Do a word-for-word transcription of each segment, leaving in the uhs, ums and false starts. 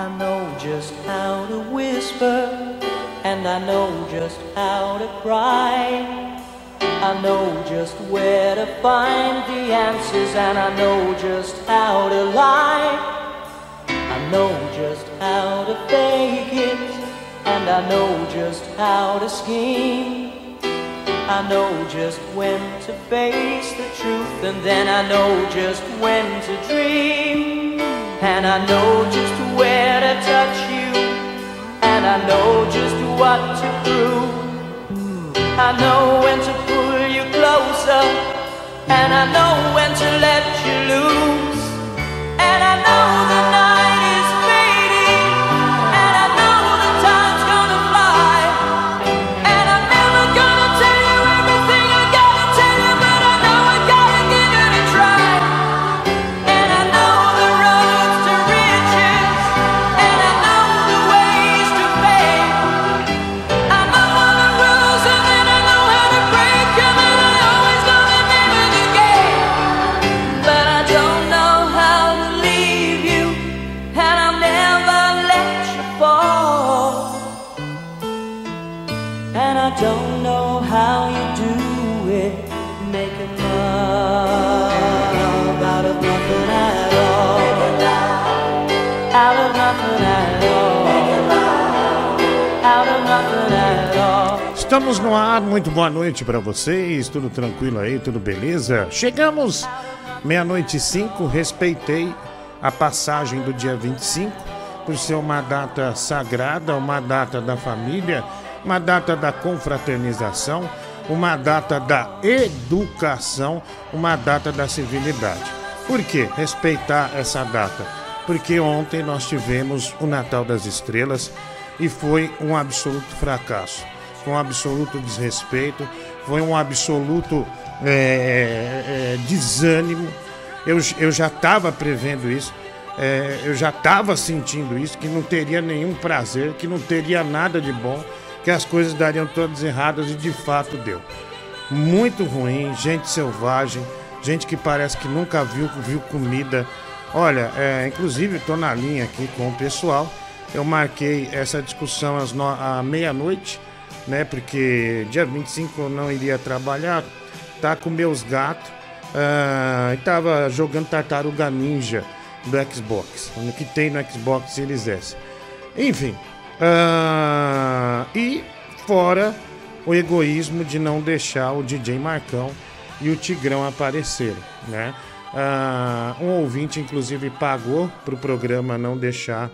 I know just how to whisper, and I know just how to cry. I know just where to find the answers, and I know just how to lie. I know just how to fake it, and I know just how to scheme. I know just when to face the truth, and then I know just when to dream. And I know just where to touch you, and I know just what to prove. I know when to pull you closer, and I know when to let you loose. And I know the night is fading, and I know the time's gonna fly. And I'm never gonna tell you everything I gotta tell you, but I know I gotta give it a try. Estamos no ar, muito boa noite para vocês, tudo tranquilo aí, tudo beleza? Chegamos meia-noite e cinco, respeitei a passagem do dia vinte e cinco, por ser uma data sagrada, uma data da família, uma data da confraternização, uma data da educação, uma data da civilidade. Por que respeitar essa data? Porque ontem nós tivemos o Natal das Estrelas e foi um absoluto fracasso. Foi um absoluto desrespeito, foi um absoluto é, é, desânimo. Eu, eu já estava prevendo isso, é, eu já estava sentindo isso, que não teria nenhum prazer, que não teria nada de bom, que as coisas dariam todas erradas e de fato deu. Muito ruim, gente selvagem, gente que parece que nunca viu, viu comida. Olha, é, inclusive estou na linha aqui com o pessoal, eu marquei essa discussão às no... à meia-noite, né, porque dia vinte e cinco eu não iria trabalhar, tá com meus gatos uh, e tava jogando Tartaruga Ninja do Xbox, o que tem no Xbox Series S. Enfim, uh, e fora o egoísmo de não deixar o D J Marcão e o Tigrão aparecerem, né? Uh, um ouvinte inclusive pagou pro programa não deixar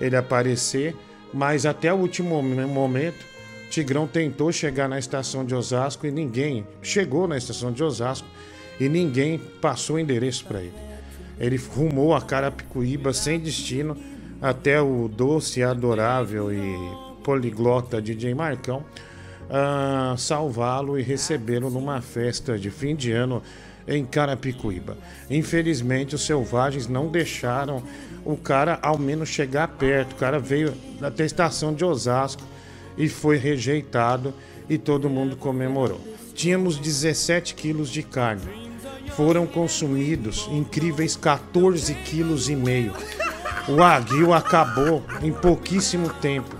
ele aparecer, mas até o último momento Tigrão tentou chegar na Estação de Osasco e ninguém chegou na Estação de Osasco e ninguém passou o endereço para ele. Ele rumou a Carapicuíba sem destino até o doce, adorável e poliglota D J Marcão uh, salvá-lo e recebê-lo numa festa de fim de ano em Carapicuíba. Infelizmente, os selvagens não deixaram o cara ao menos chegar perto. O cara veio até a Estação de Osasco e foi rejeitado e todo mundo comemorou. Tínhamos dezessete quilos de carne. Foram consumidos incríveis quatorze quilos e meio. O aguil acabou em pouquíssimo tempo.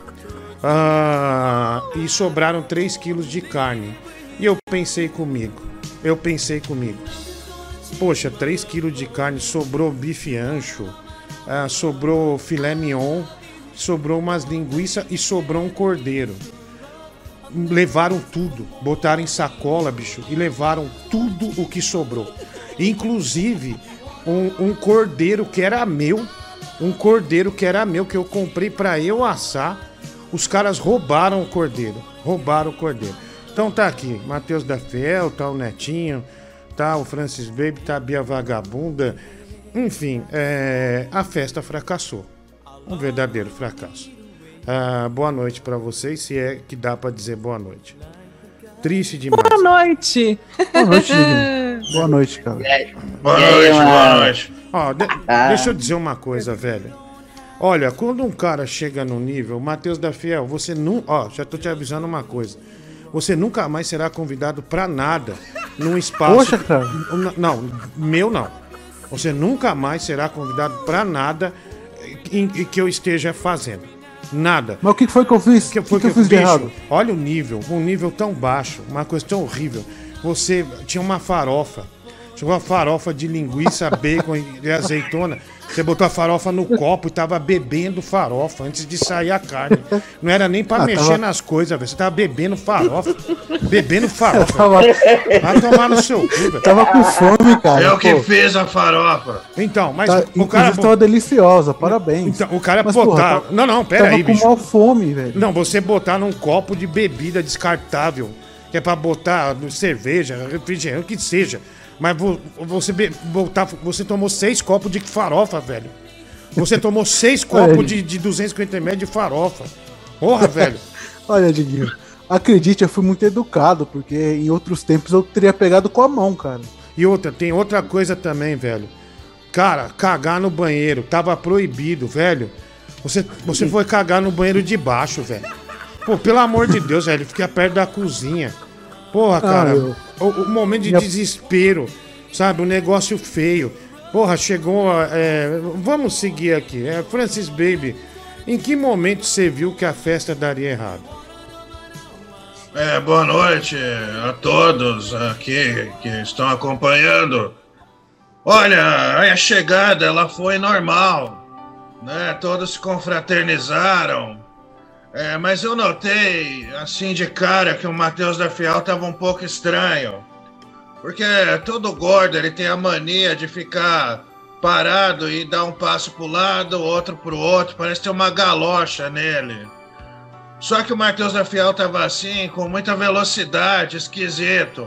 Ah, e sobraram três quilos de carne. E eu pensei comigo, eu pensei comigo. Poxa, três quilos de carne, sobrou bife ancho, ah, sobrou filé mignon, sobrou umas linguiças e sobrou um cordeiro. Levaram tudo, botaram em sacola, bicho, e levaram tudo o que sobrou. Inclusive, um, um cordeiro que era meu, um cordeiro que era meu, que eu comprei pra eu assar, os caras roubaram o cordeiro, roubaram o cordeiro. Então tá aqui, Matheus da Fiel, tá o Netinho, tá o Francis Baby, tá a Bia Vagabunda, enfim, é, a festa fracassou. Um verdadeiro fracasso. Ah, boa noite pra vocês, se é que dá pra dizer boa noite. Triste demais. Boa noite! Boa noite, boa noite, cara. Boa noite, boa noite. Ó, de- deixa eu dizer uma coisa, velho. Olha, quando um cara chega num nível, Matheus da Fiel, você não... Nu- ó, já tô te avisando uma coisa. Você nunca mais será convidado pra nada num espaço... Poxa, cara. Não, meu não. Você nunca mais será convidado pra nada... em, que eu esteja fazendo. Nada. Mas o que foi que eu fiz? O que foi que, que, que eu fiz de errado? Olha o nível, um nível tão baixo, uma coisa tão horrível. Você tinha uma farofa, tinha uma farofa de linguiça, bacon e azeitona. Você botou a farofa no copo e tava bebendo farofa antes de sair a carne. Não era nem pra ah, mexer tava... nas coisas, velho. Você tava bebendo farofa. Bebendo farofa. Tava... Vai tomar no seu cu, velho. Tava com fome, cara. É o que fez a farofa. Então, mas tá, o cara... estava deliciosa, parabéns. Então, o cara mas, botar... Porra, não, não, pera tava aí, bicho. Tava com mal fome, velho. Não, você botar num copo de bebida descartável, que é pra botar cerveja, refrigerante, o que seja. Mas você, você tomou seis copos de farofa, velho. Você tomou seis copos de, de duzentos e cinquenta mililitros de farofa. Porra, velho. Olha, Diguinho, acredite, eu fui muito educado, porque em outros tempos eu teria pegado com a mão, cara. E outra, tem outra coisa também, velho. Cara, cagar no banheiro, tava proibido, velho. Você, você foi cagar no banheiro de baixo, velho. Pô, pelo amor de Deus, velho, fica perto da cozinha. Porra, cara, ah, o, o momento de Minha... desespero, sabe? Um negócio feio. Porra, chegou... É, vamos seguir aqui. É, Francis Baby, em que momento você viu que a festa daria errado? É, boa noite a todos aqui que estão acompanhando. Olha, a chegada ela foi normal, né? Todos se confraternizaram. É, mas eu notei, assim de cara, que o Matheus da Fiel estava um pouco estranho. Porque todo gordo, ele tem a mania de ficar parado e dar um passo para o lado, outro para o outro. Parece ter uma galocha nele. Só que o Matheus da Fiel estava assim, com muita velocidade, esquisito.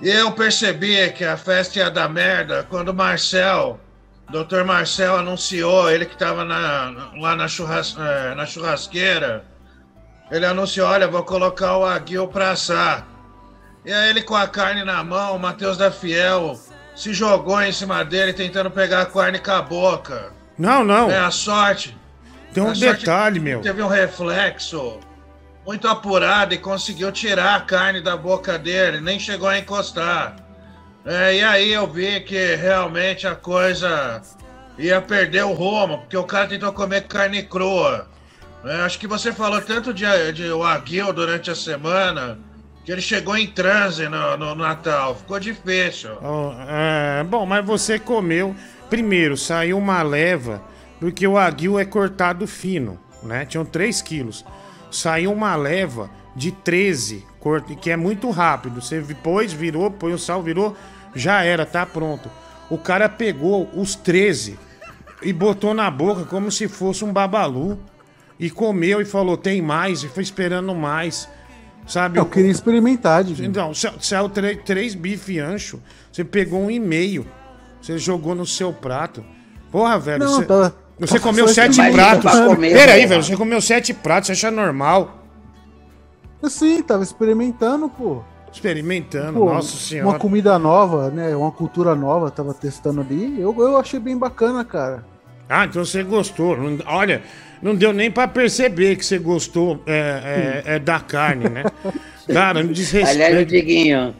E eu percebi que a festa ia dar merda quando o Marcel... doutor Marcel anunciou, ele que estava lá na, churras, na churrasqueira, ele anunciou, olha, vou colocar o aguil para assar. E aí ele com a carne na mão, o Matheus da Fiel se jogou em cima dele tentando pegar a carne com a boca. Não, não. É a sorte. Tem um detalhe, meu. Teve um reflexo muito apurado e conseguiu tirar a carne da boca dele, nem chegou a encostar. É, e aí eu vi que realmente a coisa ia perder o rumo, porque o cara tentou comer carne crua. É, acho que você falou tanto de, de aguil durante a semana, que ele chegou em transe no, no Natal. Ficou difícil. Oh, é, bom, mas você comeu... Primeiro, saiu uma leva, porque o aguil é cortado fino, né? Tinham três quilos. Saiu uma leva de treze, que é muito rápido. Você pôs, virou, põe o sal, virou, já era, tá pronto. O cara pegou os treze e botou na boca como se fosse um babalu e comeu e falou, tem mais, e foi esperando mais, sabe? Eu queria experimentar, gente. Então, saiu três bife ancho, você pegou um e meio, você jogou no seu prato. Porra, velho, Não, você, tá, você tá, comeu sete pratos. Pera aí, velho, você comeu sete pratos, você acha normal? Sim, tava experimentando, pô. Experimentando, pô, nossa senhora. Uma comida nova, né? Uma cultura nova, tava testando ali. Eu, eu achei bem bacana, cara. Ah, então você gostou. Olha, não deu nem pra perceber que você gostou é, é, é da carne, né? Cara, não desrespeito. Aliás, o Diguinho.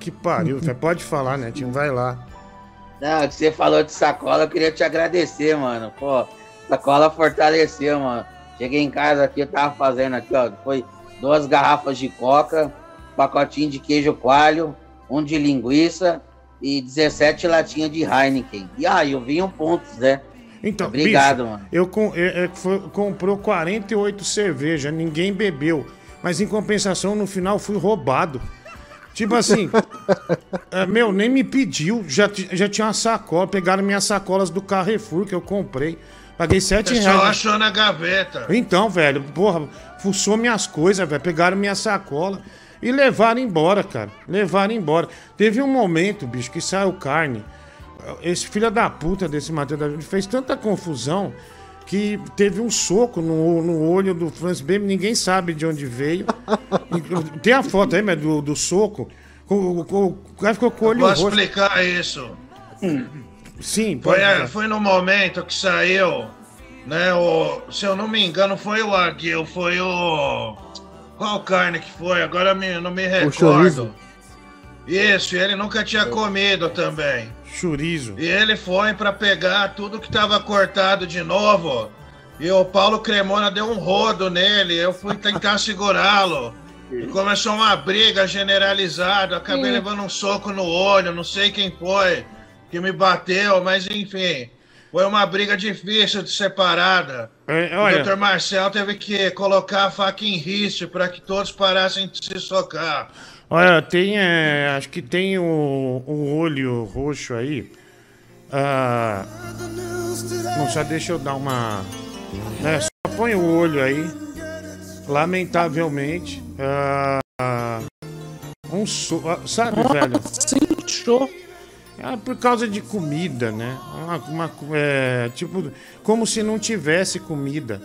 Que pariu, você pode falar, né, Netinho? Vai lá. Não, que você falou de sacola, eu queria te agradecer, mano. Pô, sacola fortaleceu, mano. Cheguei em casa aqui, eu tava fazendo aqui, ó, foi duas garrafas de coca, pacotinho de queijo coalho, um de linguiça e dezessete latinhas de Heineken. E aí, ah, eu vinho pontos, né? Então, obrigado, bicho, mano. Eu, eu, eu foi, comprou quarenta e oito cervejas, ninguém bebeu, mas em compensação, no final, fui roubado. Tipo assim, é, meu, nem me pediu, já, já tinha uma sacola, pegaram minhas sacolas do Carrefour que eu comprei. Paguei sete reais. Só achou na gaveta. Então, velho, porra, fuçou minhas coisas, velho. Pegaram minha sacola e levaram embora, cara. Levaram embora. Teve um momento, bicho, que saiu carne. Esse filho da puta desse Matheus da Fiel fez tanta confusão que teve um soco no, no olho do Francis Baby. Ninguém sabe de onde veio. Tem a foto aí, mas do, do soco. O cara ficou com o olho roxo. Vou explicar isso. Hum. Sim, foi, foi no momento que saiu, né? O, se eu não me engano, foi o aguil, foi o. Qual carne que foi? Agora me, não me recordo. Isso, e ele nunca tinha comido também. Churizo. E ele foi pra pegar tudo que tava cortado de novo. E o Paulo Cremona deu um rodo nele. Eu fui tentar segurá-lo. E começou uma briga generalizada. Acabei levando um soco no olho. Não sei quem foi que me bateu, mas enfim. Foi uma briga difícil de separada. É, olha, o doutor Marcel teve que colocar a faca em riste para que todos parassem de se socar. Olha, tem, é, acho que tem o, o olho roxo aí. Ah, não, só deixa eu dar uma... É, só põe o olho aí. Lamentavelmente. Ah, um so... Sabe, oh, velho? Sim, show. Ah, por causa de comida, né? Uma, uma, é, tipo, como se não tivesse comida.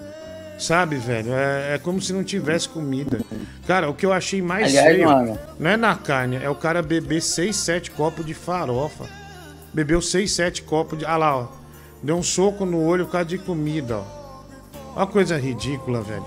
Sabe, velho? É, é como se não tivesse comida. Cara, o que eu achei mais Aliás, feio mano. não é na carne, é o cara beber seis, sete copos de farofa. Bebeu seis, sete copos de... Ah lá, ó. Deu um soco no olho por causa de comida, ó. Uma coisa ridícula, velho.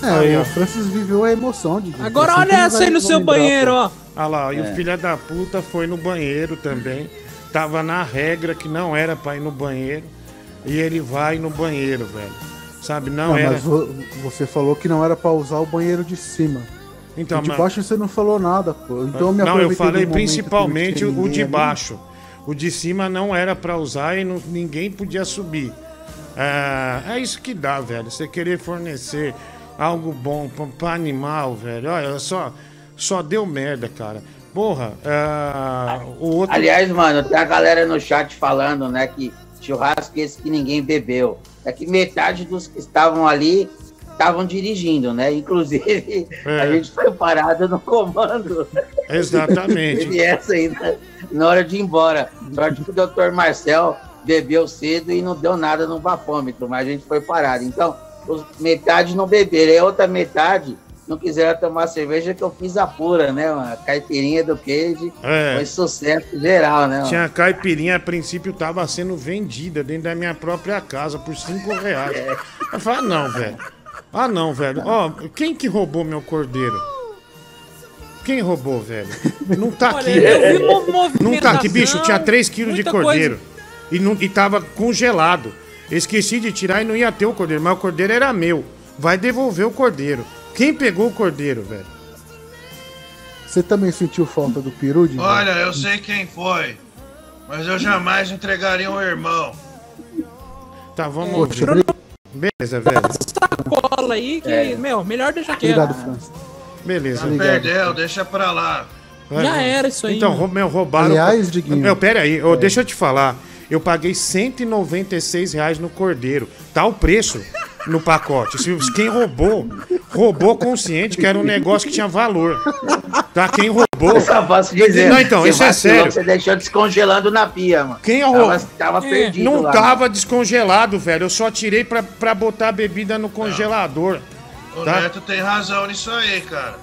É, aí, o Francis viveu a emoção de... Agora assim, olha essa aí no seu banheiro, ó. Olha lá, ó, é. E o filho da puta foi no banheiro também. Tava na regra que não era pra ir no banheiro. E ele vai no banheiro, velho. Sabe, não, não era... Mas você falou que não era pra usar o banheiro de cima. Então, de mas... baixo você não falou nada, pô. Então eu me Não, eu falei principalmente o, o de baixo. Ali. O de cima não era pra usar e não, ninguém podia subir. É, é isso que dá, velho. Você querer fornecer... algo bom pra animal, velho. Olha, só, só deu merda, cara. Porra, uh, o outro... Aliás, mano, tem a galera no chat falando, né, que churrasco esse que ninguém bebeu. É que metade dos que estavam ali estavam dirigindo, né? Inclusive, é. a gente foi parado no comando. Exatamente. E essa aí, na hora de ir embora. Sorte que o doutor Marcel bebeu cedo e não deu nada no bafômetro, mas a gente foi parado. Então... metade não beberam, e a outra metade não quiseram tomar cerveja, que eu fiz a pura, né, mano? A caipirinha do queijo é. foi sucesso geral, né, mano? Tinha a caipirinha, a princípio, tava sendo vendida dentro da minha própria casa por cinco reais. É. Eu falei, ah, não, velho. Ah, não, velho. Ó, quem que roubou meu cordeiro? Quem roubou, velho? Não tá aqui. Olha, eu vi não tá aqui, bicho. Tinha três quilos de cordeiro. E, não, e tava congelado. Esqueci de tirar e não ia ter o cordeiro, mas o cordeiro era meu. Vai devolver o cordeiro. Quem pegou o cordeiro, velho? Você também sentiu falta do peru? De Olha, velho? eu sei quem foi, mas eu jamais entregaria um irmão. Tá, vamos ouvir. Beleza, velho. Sacola aí que, é. meu, melhor deixar quieto. Obrigado, França. Beleza. Já perdeu, deixa pra lá. Vai, Já velho. era isso aí. Então, meu, roubaram... Aliás, Diguinho... Meu, pera aí, é. deixa eu te falar... Eu paguei cento e noventa e seis reais no cordeiro. Tá o preço no pacote. Se quem roubou, roubou consciente que era um negócio que tinha valor. Tá, quem roubou... Eu só posso dizer, não, então, isso vacilou, é sério. Você deixou descongelando na pia, mano. Quem roubou... Tava, tava é. perdido Não lá, tava mano. descongelado, velho. Eu só tirei pra, pra botar a bebida no congelador. Não. O tá? Neto tem razão nisso aí, cara.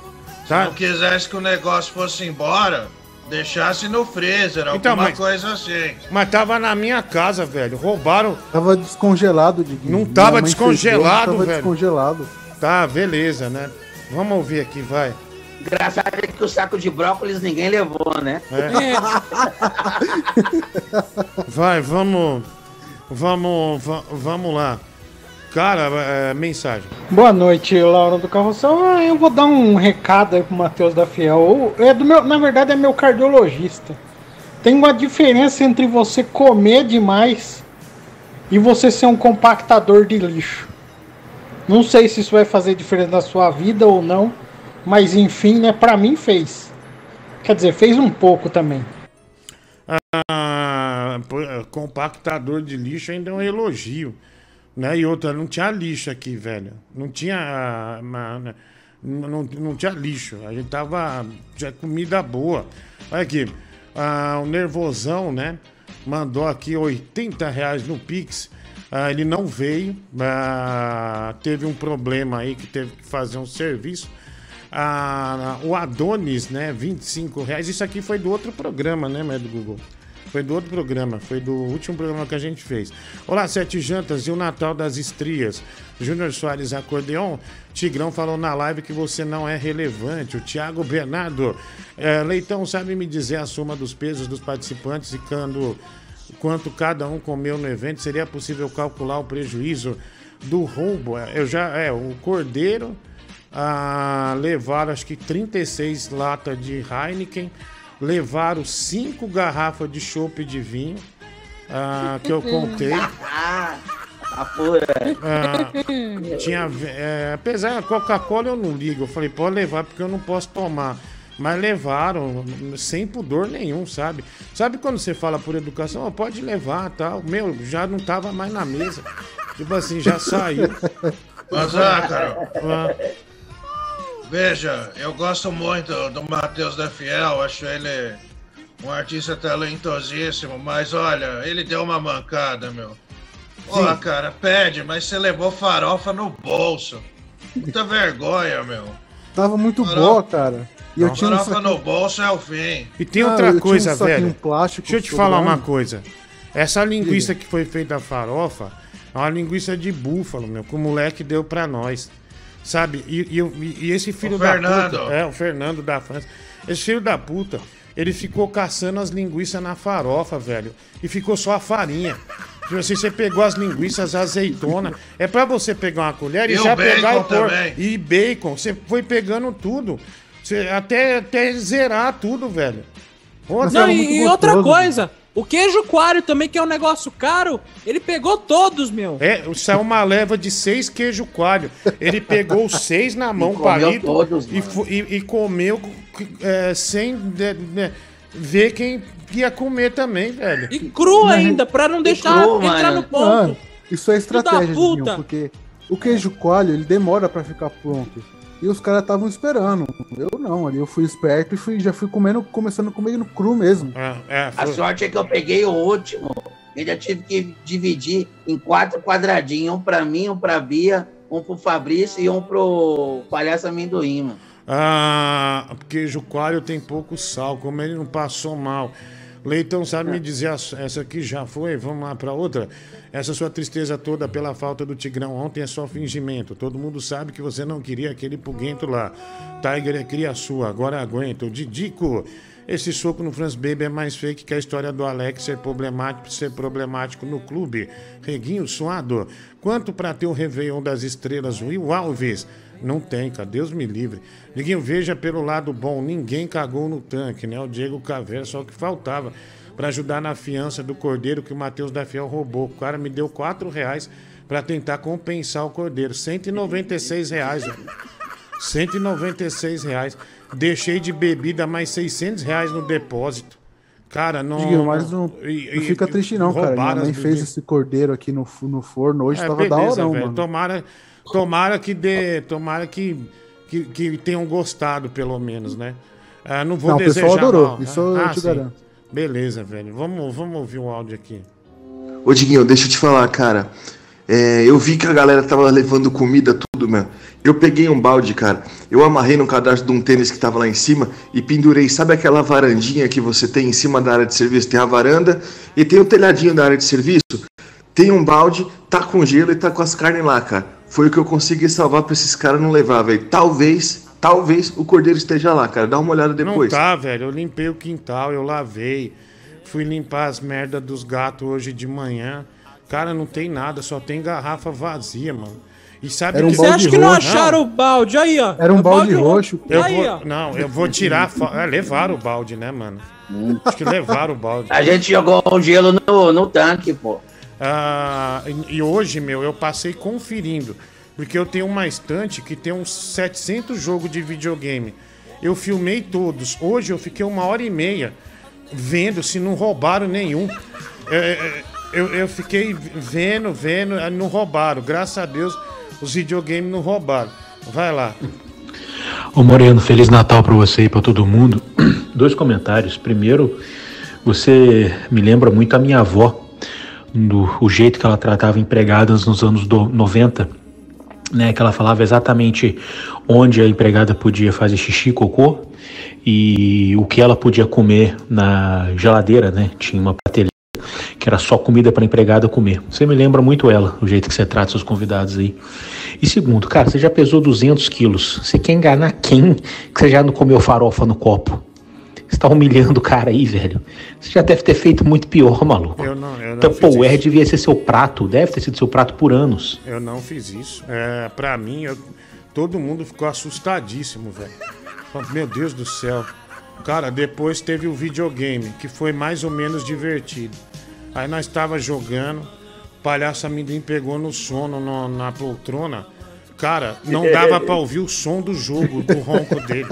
Tá? Se não quisesse que o negócio fosse embora... Deixasse no freezer, então, alguma mas, coisa assim. Mas tava na minha casa, velho. Roubaram. Tava descongelado, Diguinho. Não tava descongelado, fechou, não tava velho. descongelado. Tá, beleza, né? Vamos ouvir aqui, vai. Engraçado é que o saco de brócolis ninguém levou, né? É. Vai, vamos. Vamos. Vamos lá. Cara, é, mensagem. Boa noite, Laura do Carroção. Eu vou dar um recado aí pro Matheus da Fiel. É do meu, na verdade, é meu cardiologista. Tem uma diferença entre você comer demais e você ser um compactador de lixo. Não sei se isso vai fazer diferença na sua vida ou não, mas enfim, né? Pra mim fez. Quer dizer, fez um pouco também. Ah, compactador de lixo ainda é um elogio. Né? E outra, não tinha lixo aqui, velho. Não tinha. Uma, não, não tinha lixo. A gente tava. Tinha comida boa. Olha aqui. Ah, o Nervosão, né? Mandou aqui oitenta reais no Pix. Ah, ele não veio. Ah, teve um problema aí que teve que fazer um serviço. Ah, o Adonis, né? vinte e cinco reais. Isso aqui foi do outro programa, né, do Google? Foi do outro programa, foi do último programa que a gente fez. Olá, Sete Jantas e o Natal das Estrias. Júnior Soares Acordeon. Tigrão falou na live que você não é relevante. O Thiago Bernardo. É, Leitão, sabe me dizer a soma dos pesos dos participantes e quando, quanto cada um comeu no evento? Seria possível calcular o prejuízo do roubo? Eu já, é, o Cordeiro ah, levaram acho que trinta e seis latas de Heineken. Levaram cinco garrafas de chopp de vinho, ah, que eu contei. Ah, tinha, é, apesar da Coca-Cola eu não ligo. Eu falei, pode levar porque eu não posso tomar. Mas levaram, sem pudor nenhum, sabe? Sabe quando você fala por educação, oh, pode levar, tal. Meu, já não tava mais na mesa. Tipo assim, já saiu. Mas, ah, cara... Ah. Veja, eu gosto muito do Matheus da Fiel, acho ele um artista talentosíssimo, mas olha, ele deu uma mancada, meu. Ó, cara, pede, mas você levou farofa no bolso. Muita vergonha, meu. Tava muito boa, cara. E eu tinha farofa um saquinho... no bolso é o fim. E tem ah, outra coisa, um velho. Plástico. Deixa eu te falar uma coisa. Essa linguiça Sim. que foi feita a farofa é uma linguiça de búfalo, meu, que o moleque deu pra nós. Sabe, e, e, e esse filho o da Fernando. puta... É, o Fernando da França. Esse filho da puta, ele ficou caçando as linguiças na farofa, velho. E ficou só a farinha. Tipo assim, você pegou as linguiças, azeitona. É pra você pegar uma colher e, e já pegar o porco. E bacon. Você foi pegando tudo. Você, até, até zerar tudo, velho. Pô, não, e, e outra coisa... O queijo coalho também, que é um negócio caro, ele pegou todos, meu. É, saiu uma leva de seis queijo coalho. Ele pegou os seis na mão, parido, e, e, e comeu é, sem de, de, ver quem ia comer também, velho. E cru ainda, pra não deixar cru, entrar mano. no ponto. Mano, isso é estratégia, Diguinho, porque o queijo coalho, ele demora pra ficar pronto. E os caras estavam esperando. Eu não, ali eu fui esperto e fui, já fui comendo, começando a comer no cru mesmo. É, é, a sorte é que eu peguei o último. Eu já tive que dividir em quatro quadradinhos. Um pra mim, um pra Bia, um pro Fabrício e um pro Palhaço Amendoim, mano. Ah, queijo coalho tem pouco sal, como ele não passou mal. Leitão, sabe me dizer, essa aqui já foi, vamos lá para outra? Essa sua tristeza toda pela falta do Tigrão ontem é só fingimento. Todo mundo sabe que você não queria aquele puguento lá. Tiger é cria sua, agora aguenta. O Didico, esse soco no Francis Baby é mais fake que a história do Alex ser problemático, ser problemático no clube. Reguinho suado, quanto para ter o Réveillon das Estrelas, Will Alves? Não tem, cara, Deus me livre. Diguinho, veja pelo lado bom, ninguém cagou no tanque, né? O Diego Caveira, só que faltava pra ajudar na fiança do Cordeiro que o Matheus da Fiel roubou. O cara me deu quatro reais pra tentar compensar o Cordeiro. cento e noventa e seis reais, velho. cento e noventa e seis reais. Deixei de bebida mais seiscentos reais no depósito. Cara, não... Diguinho, mas não, e, não fica e, triste não, cara. Minha mãe fez esse Cordeiro aqui no, no forno. Hoje é, tava beleza, da hora, não, velho. Mano. Tomara... Tomara que dê, tomara que, que, que tenham gostado, pelo menos, né? Ah, não vou não, desejar. O pessoal adorou, mal, tá? Isso eu ah, te sim. garanto. Beleza, velho. Vamos, vamos ouvir o áudio aqui. Ô, Diguinho, deixa eu te falar, cara. É, eu vi que a galera tava levando comida, tudo, mano. Eu peguei um balde, cara. Eu amarrei no cadastro de um tênis que tava lá em cima e pendurei, sabe aquela varandinha que você tem em cima da área de serviço? Tem a varanda e tem o telhadinho da área de serviço. Tem um balde, tá com gelo e tá com as carnes lá, cara. Foi o que eu consegui salvar pra esses caras não levar, velho. Talvez, talvez o Cordeiro esteja lá, cara. Dá uma olhada depois. Não tá, velho. Eu limpei o quintal, eu lavei. Fui limpar as merdas dos gatos hoje de manhã. Cara, não tem nada, só tem garrafa vazia, mano. E sabe um que... Você acha que não acharam não. o balde? Aí, ó. Era um balde, balde roxo. Eu aí, vou... ó. Não, eu vou tirar... ah, levaram o balde, né, mano? Hum. Acho que levaram o balde. A gente jogou um gelo no, no tanque, pô. Ah, e hoje, meu, eu passei conferindo, porque eu tenho uma estante que tem uns setecentos jogos de videogame. Eu filmei todos. Hoje eu fiquei uma hora e meia vendo se não roubaram nenhum. Eu, eu, eu fiquei vendo, vendo, não roubaram. Graças a Deus, os videogames não roubaram. Vai lá. Ô Moreno, Feliz Natal pra você e pra todo mundo. Dois comentários. Primeiro, você me lembra muito a minha avó. Do, o jeito que ela tratava empregadas nos anos do, noventa, né, que ela falava exatamente onde a empregada podia fazer xixi, cocô e o que ela podia comer na geladeira, né? Tinha uma patelha que era só comida para empregada comer. Você me lembra muito ela, o jeito que você trata seus convidados aí. E segundo, cara, você já pesou duzentos quilos. Você quer enganar quem que você já não comeu farofa no copo? Você tá humilhando o cara aí, velho. Você já deve ter feito muito pior, maluco. Eu não, eu não Tupperware devia ser seu prato, deve ter sido seu prato por anos. Eu não fiz isso. É, pra mim, eu... todo mundo ficou assustadíssimo, velho. Meu Deus do céu. Cara, depois teve o videogame, que foi mais ou menos divertido. Aí nós tava jogando, o Palhaço Amendoim pegou no sono, no, na poltrona. Cara, não dava pra ouvir o som do jogo, do ronco dele.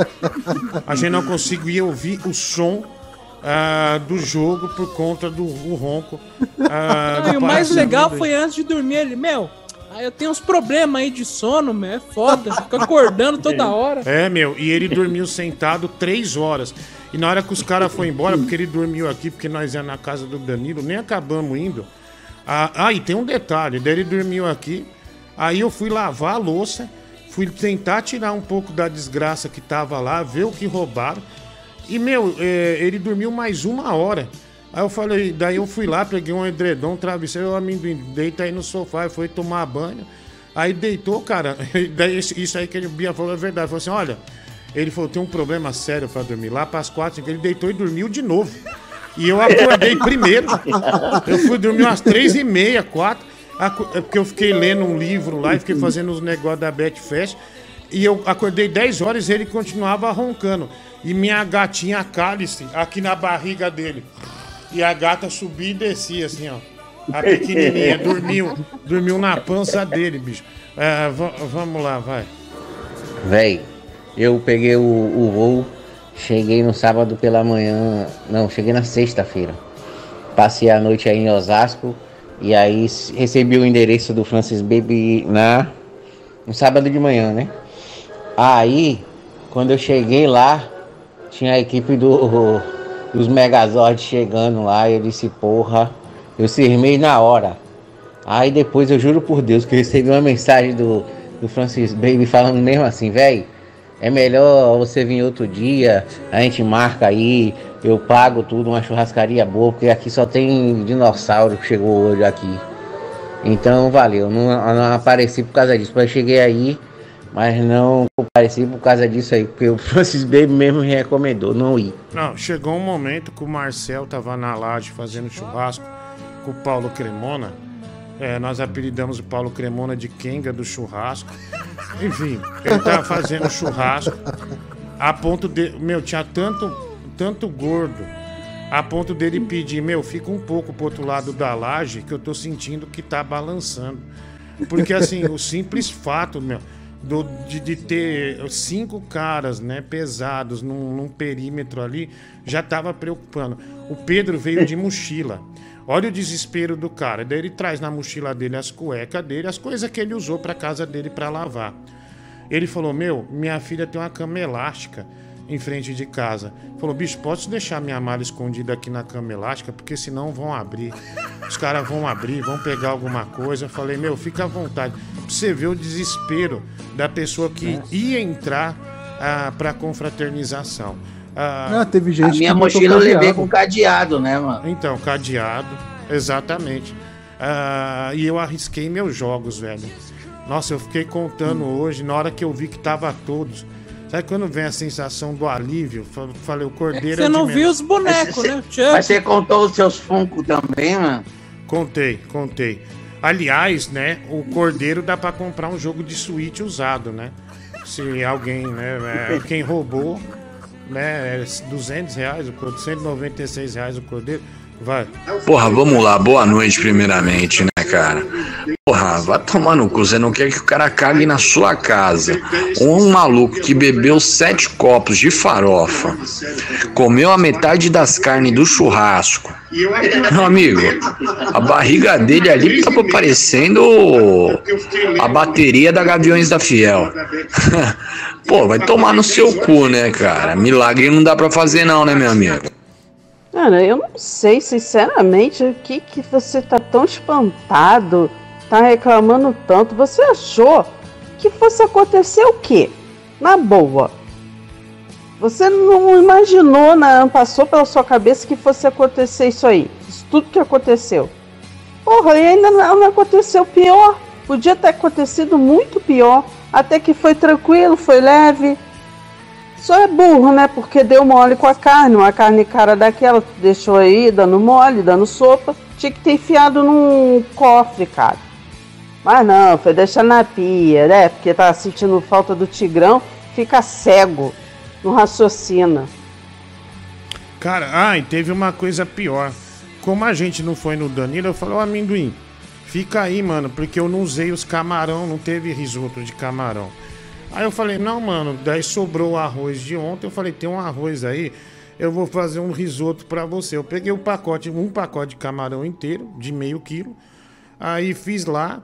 A gente não conseguia ouvir o som uh, do jogo por conta do o ronco. Uh, não, e o mais legal foi antes de dormir ele, meu... eu tenho uns problemas aí de sono, meu, é foda, fica acordando toda hora. É, meu, e ele dormiu sentado três horas. E na hora que os caras foram embora, porque ele dormiu aqui, porque nós é na casa do Danilo, nem acabamos indo. Ah, ah, e tem um detalhe, daí ele dormiu aqui, aí eu fui lavar a louça, fui tentar tirar um pouco da desgraça que tava lá, ver o que roubaram. E, meu, é, ele dormiu mais uma hora. Aí eu falei, daí eu fui lá, peguei um edredom, um travesseiro, o Amendoim deita aí no sofá, foi tomar banho. Aí deitou, cara, daí isso aí que o Bia falou é verdade. Falou assim, olha, ele falou, tem um problema sério pra dormir. Lá pras quatro, cinco, ele deitou e dormiu de novo. E eu acordei primeiro. Eu fui dormir umas três e meia, quatro, porque eu fiquei lendo um livro lá e fiquei fazendo os negócios da Betfest. E eu acordei dez horas e ele continuava roncando. E minha gatinha cálice aqui na barriga dele. E a gata subia e descia, assim, ó. A pequenininha dormiu, dormiu na pança dele, bicho. É, v- vamos lá, vai. Véi, eu peguei o, o voo, cheguei no sábado pela manhã... Não, cheguei na sexta-feira. Passei a noite aí em Osasco. E aí recebi o endereço do Francis Baby na, no sábado de manhã, né? Aí, quando eu cheguei lá, tinha a equipe do... os Megazords chegando lá, eu disse, porra, eu cismei na hora. Aí depois, eu juro por Deus, que eu recebi uma mensagem do, do Francis Baby falando mesmo assim, véi, é melhor você vir outro dia, a gente marca aí, eu pago tudo, uma churrascaria boa, porque aqui só tem dinossauro que chegou hoje aqui. Então, valeu, não, não apareci por causa disso, mas cheguei aí, mas não compareci por causa disso aí, porque o Francis Baby mesmo me recomendou não ir. Não, chegou um momento que o Marcel tava na laje fazendo churrasco com o Paulo Cremona. É, nós apelidamos o Paulo Cremona de Kenga do churrasco. Enfim, ele tava fazendo churrasco a ponto de... Meu, tinha tanto, tanto gordo a ponto dele pedir, meu, fica um pouco pro outro lado da laje que eu tô sentindo que tá balançando. Porque assim, o simples fato, meu... Do, de, de ter cinco caras, né, pesados num, num perímetro ali, já estava preocupando. O Pedro veio de mochila. Olha o desespero do cara. Daí ele traz na mochila dele as cuecas dele, as coisas que ele usou para casa dele para lavar. Ele falou, meu, minha filha tem uma cama elástica em frente de casa. Falou, bicho, posso deixar minha mala escondida aqui na cama elástica? Porque senão vão abrir. Os caras vão abrir, vão pegar alguma coisa. Falei, meu, fica à vontade. Pra você ver o desespero da pessoa que ia entrar ah, pra confraternização. Ah, ah, teve gente a minha que mochila eu levei com cadeado, né, mano? Então, cadeado, exatamente. Ah, e eu arrisquei meus jogos, velho. Nossa, eu fiquei contando hum. hoje, na hora que eu vi que tava todos... Sabe quando vem a sensação do alívio? Falei, o cordeiro é de menos. Você não viu os bonecos, né? Mas você contou os seus Funko também, mano? Contei, contei. Aliás, né, o cordeiro dá pra comprar um jogo de Switch usado, né? Se alguém, né, quem roubou, né, é duzentos reais, o cordeiro, cento e noventa e seis reais o cordeiro, vai. Porra, vamos lá, boa noite primeiramente, né, cara? Porra, vai tomar no cu, você não quer que o cara cague na sua casa. Um maluco que bebeu sete copos de farofa, comeu a metade das carnes do churrasco. Meu amigo, a barriga dele ali tava parecendo a bateria da Gaviões da Fiel. Pô, vai tomar no seu cu, né, cara? Milagre não dá pra fazer não, né, meu amigo? Cara, eu não sei, sinceramente, o que que você tá tão espantado, tá reclamando tanto. Você achou que fosse acontecer o quê? Na boa. Você não imaginou, não passou pela sua cabeça que fosse acontecer isso aí. Isso tudo que aconteceu. Porra, e ainda não aconteceu pior. Podia ter acontecido muito pior. Até que foi tranquilo, foi leve. Só é burro, né? Porque deu mole com a carne. Uma carne cara daquela, deixou aí dando mole, dando sopa. Tinha que ter enfiado num cofre, cara. Mas não, foi deixar na pia, né? Porque tava sentindo falta do Tigrão. Fica cego. Não raciocina. Cara, ai, teve uma coisa pior. Como a gente não foi no Danilo, eu falei, ô, amendoim, fica aí, mano, porque eu não usei os camarão, não teve risoto de camarão. Aí eu falei, não, mano, daí sobrou o arroz de ontem, eu falei, tem um arroz aí, eu vou fazer um risoto pra você. Eu peguei um pacote, um pacote de camarão inteiro, de meio quilo, aí fiz lá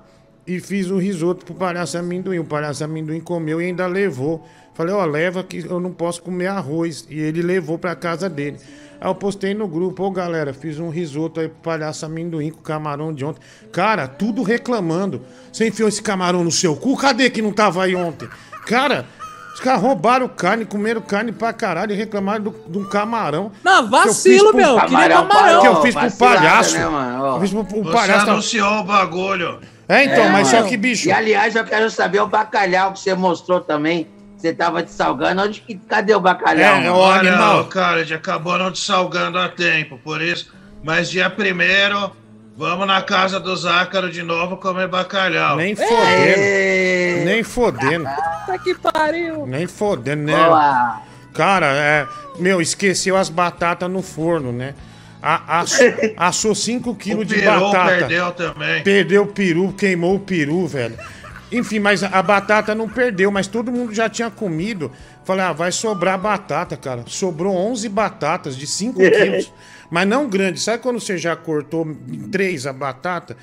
e fiz o risoto pro palhaço amendoim. O palhaço amendoim comeu e ainda levou. Falei, ó, leva que eu não posso comer arroz. E ele levou pra casa dele. Aí eu postei no grupo, ô galera, fiz um risoto aí pro palhaço amendoim com camarão de ontem. Cara, tudo reclamando. Você enfiou esse camarão no seu cu? Cadê que não tava aí ontem? Cara, os caras roubaram carne, comeram carne pra caralho e reclamaram do, do camarão. Não, vacilo, meu, que nem camarão. Que eu fiz pro palhaço. Né, mano? Ó, eu fiz pro, pro você palhaço. Você anunciou o bagulho. É, então, é, mas mano, só que bicho... E aliás, eu quero saber o bacalhau que você mostrou também. Você tava te salgando, onde que... Cadê o bacalhau? É, o animal, cara, já acabou não te salgando a tempo, por isso... Mas dia primeiro, vamos na casa do Zácaro de novo comer bacalhau. Nem fodendo. Eee! Nem fodendo. Puta que pariu. Nem fodendo, né? Olá. Cara, é... Meu, esqueceu as batatas no forno, né? A, a, assou cinco quilos de batata. Perdeu também. Perdeu o peru, queimou o peru, velho. Enfim, mas a batata não perdeu, mas todo mundo já tinha comido. Falei, ah, vai sobrar batata, cara. Sobrou onze batatas de cinco quilos, mas não grande. Sabe quando você já cortou três a batata?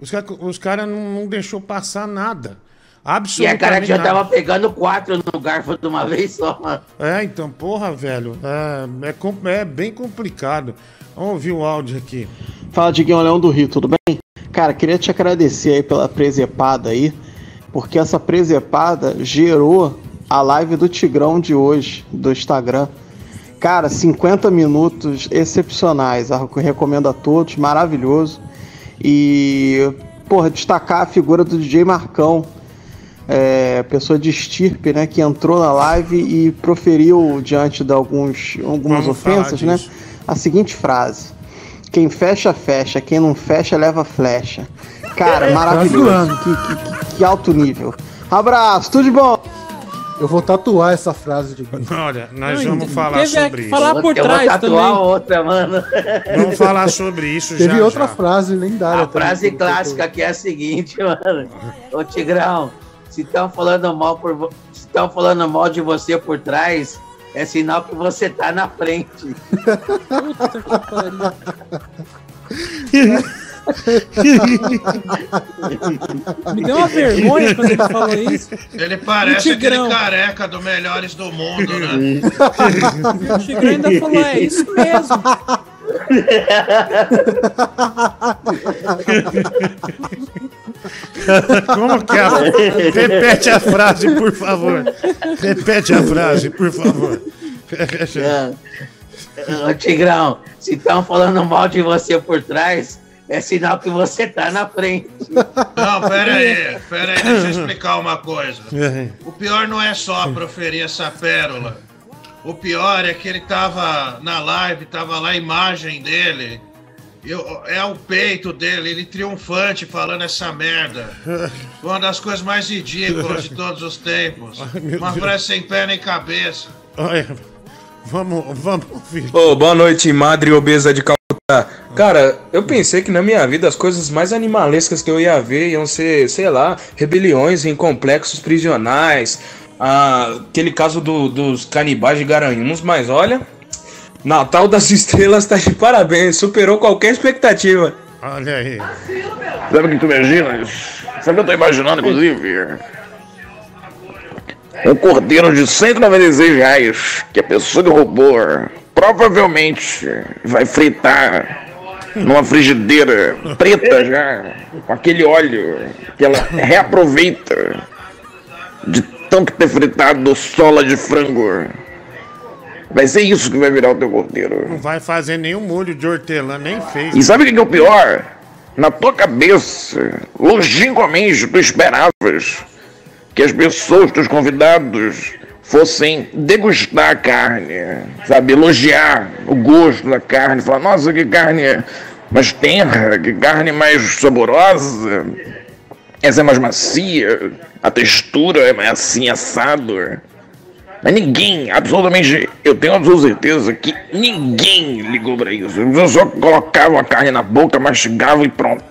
Os caras os cara não, não deixou passar nada. Absolutamente. E a cara que já tava pegando quatro no garfo de uma vez só, mano. É, então, porra, velho. É, é, é bem complicado. Vamos ouvir o áudio aqui. Fala, Diguinho, Leão do Rio, tudo bem? Cara, queria te agradecer aí pela presepada aí. Porque essa presepada gerou a live do Tigrão de hoje, do Instagram. Cara, cinquenta minutos excepcionais. Eu recomendo a todos, maravilhoso. E, porra, destacar a figura do D J Marcão, é, pessoa de estirpe, né? Que entrou na live e proferiu, diante de alguns, algumas Vamos ofensas, né? A seguinte frase. Quem fecha, fecha. Quem não fecha, leva flecha. Cara, maravilhoso. Que, que, que alto nível. Abraço, tudo de bom. Eu vou tatuar essa frase de mim. Olha, nós não, vamos falar sobre isso. Falar por eu trás vou tatuar também. Outra, mano. Vamos falar sobre isso. Teve já. Teve outra já. frase lendária. A também, frase clássica que é a seguinte, mano. Ô, Tigrão, se estão falando mal por, se estão falando mal de você por trás, é sinal que você tá na frente. Puta que pariu. Me deu uma vergonha quando ele falou isso. Ele parece aquele careca do Melhores do Mundo, né? O Tigrão ainda falou, é isso mesmo. Como que é? Repete a frase, por favor. Repete a frase, por favor. Ô, Tigrão, se estão falando mal de você por trás, é sinal que você tá na frente. Não, pera aí, pera aí, deixa eu explicar uma coisa. O pior não é só proferir essa pérola. O pior é que ele tava na live, tava lá a imagem dele. Eu, é o peito dele, ele triunfante falando essa merda. Uma das coisas mais ridículas de todos os tempos. Uma frase sem pé nem cabeça. Olha, vamos, vamos ouvir. Ô, boa noite, madre obesa de Calcutá. Cara, eu pensei que na minha vida as coisas mais animalescas que eu ia ver iam ser, sei lá, rebeliões em complexos prisionais, ah, aquele caso do, dos canibais de Garanhuns, mas olha, Natal das Estrelas tá de parabéns, superou qualquer expectativa. Olha aí. Sabe o que tu imaginas? Sabe o que eu tô imaginando, inclusive? Um cordeiro de cento e noventa e seis reais que a pessoa que roubou provavelmente vai fritar numa frigideira preta já, com aquele óleo que ela reaproveita de tanto ter fritado sola de frango. Vai ser isso que vai virar o teu cordeiro. Não vai fazer nenhum molho de hortelã, nem fez. E sabe o que é o pior? Na tua cabeça, longínquamente, tu esperavas que as pessoas, teus convidados, fossem degustar a carne, sabe? Elogiar o gosto da carne, falar, nossa, que carne mais tenra, que carne mais saborosa, essa é mais macia, a textura é assim, assado. Mas ninguém, absolutamente, eu tenho absoluta certeza que ninguém ligou pra isso. Eu só colocava a carne na boca, mastigava e pronto.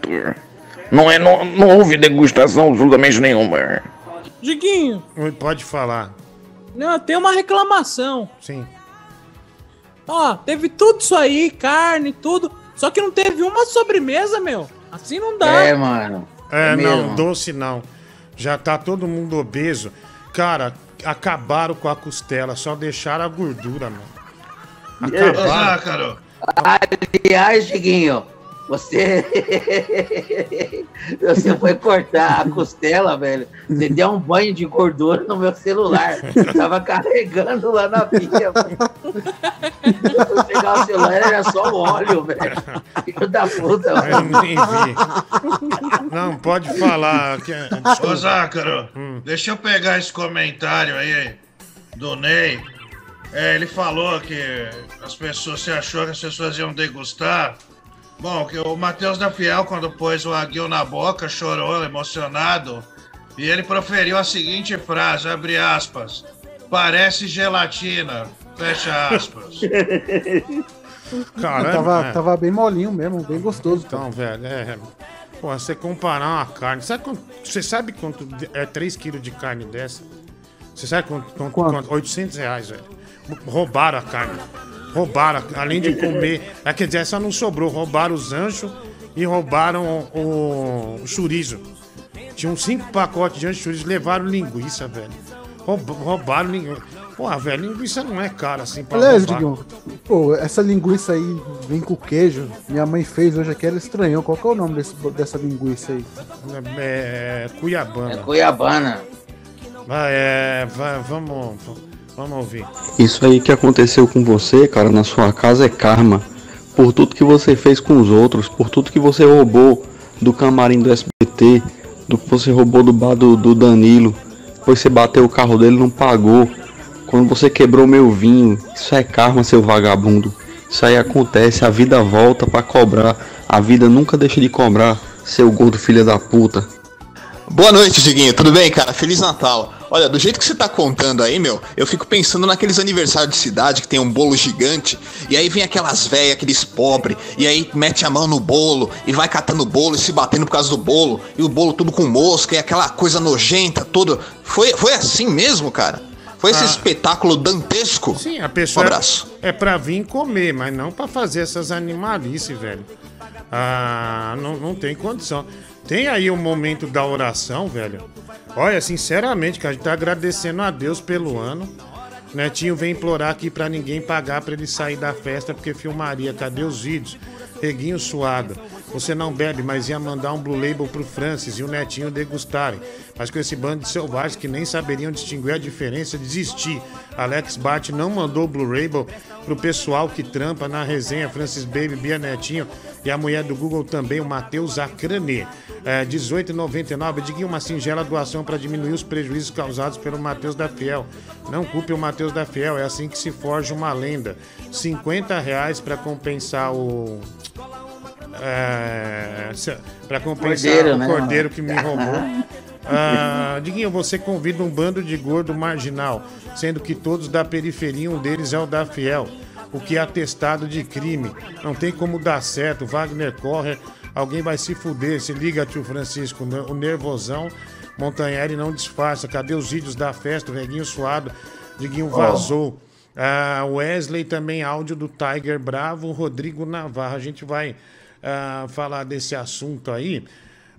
Não, é, não, não houve degustação absolutamente nenhuma. Diguinho. Pode falar. Não, eu tenho uma reclamação. Sim. Ó, teve tudo isso aí, carne, tudo. Só que não teve uma sobremesa, meu. Assim não dá. É, mano. É, é não, mesmo. Doce não. Já tá todo mundo obeso. Cara, acabaram com a costela, só deixaram a gordura, mano. Acabaram. Zácaro. Aliás, Diguinho, você... você foi cortar a costela, velho. Você deu um banho de gordura no meu celular. Eu tava carregando lá na pia. Eu pegava o celular, era só óleo, velho. Filho da puta, mano. Eu nem vi. Não, pode falar. Ô, Zácaro, hum. deixa eu pegar esse comentário aí do Ney. É, ele falou que as pessoas, se achou que as pessoas iam degustar. Bom, o Matheus da Fiel, quando pôs o aguil na boca, chorou, emocionado, e ele proferiu a seguinte frase, abre aspas, parece gelatina, fecha aspas. Caramba, tava, é. tava bem molinho mesmo, bem gostoso. Então, cara. velho, é... Pô, você comparar uma carne... Sabe quanto, você sabe quanto é três quilos de carne dessa? Você sabe quanto? quanto, quanto? oitocentos reais, velho. Roubaram a carne. Roubaram, além de comer. É, quer dizer, só não sobrou. Roubaram os anchos e roubaram o, o chorizo. Tinham cinco pacotes de ancho chorizo, levaram linguiça, velho. Rouba, roubaram linguiça. Porra, velho, linguiça não é cara assim pra Aliás, roubar. Digão, pô, essa linguiça aí vem com queijo. Minha mãe fez hoje aqui, ela estranhou. Qual que é o nome desse, dessa linguiça aí? É, é cuiabana. É cuiabana. Vai, é, vai, vamos... Vamos ouvir. Isso aí que aconteceu com você, cara, na sua casa é karma. Por tudo que você fez com os outros, por tudo que você roubou do camarim do S B T, do que você roubou do bar do, do Danilo, depois você bateu o carro dele e não pagou. Quando você quebrou meu vinho, isso é karma, seu vagabundo. Isso aí acontece, a vida volta pra cobrar. A vida nunca deixa de cobrar, seu gordo filho da puta. Boa noite, Diguinho. Tudo bem, cara? Feliz Natal. Olha, do jeito que você tá contando aí, meu, eu fico pensando naqueles aniversários de cidade que tem um bolo gigante, e aí vem aquelas velhas, aqueles pobres, e aí mete a mão no bolo, e vai catando o bolo e se batendo por causa do bolo, e o bolo tudo com mosca, e aquela coisa nojenta, tudo. Foi, foi assim mesmo, cara? Foi esse ah. espetáculo dantesco? Sim, a pessoa um abraço. É, é pra vir comer, mas não pra fazer essas animalices, velho. Ah, não, não tem condição. Tem aí o momento da oração, velho. Olha, sinceramente, que a gente tá agradecendo a Deus pelo ano. Netinho vem implorar aqui pra ninguém pagar pra ele sair da festa, porque filmaria. Cadê os vídeos? Reguinho suado. Você não bebe, mas ia mandar um Blue Label pro Francis e o Netinho degustarem. Mas com esse bando de selvagens que nem saberiam distinguir a diferença, desisti. Alex Bate não mandou o Blue Label pro pessoal que trampa na resenha. Francis Baby, Bia Netinho e a mulher do Google também, o Matheus Acrane. É, dezoito reais e noventa e nove centavos. Diguinho, uma singela doação para diminuir os prejuízos causados pelo Matheus da Fiel. Não culpe o Matheus da Fiel, é assim que se forja uma lenda. cinquenta reais para compensar o... É, para compensar cordeiro, o né, cordeiro mano? Que me roubou. Ah, Diguinho, você convida um bando de gordo marginal, sendo que todos da periferia, um deles é o da Fiel, o que é atestado de crime. Não tem como dar certo. Wagner corre, alguém vai se fuder. Se liga, tio Francisco, o nervosão Montanheri não disfarça. Cadê os vídeos da festa? O Reguinho suado, Diguinho vazou. O ah, Wesley também, áudio do Tiger Bravo, Rodrigo Navarro. A gente vai ah, falar desse assunto aí,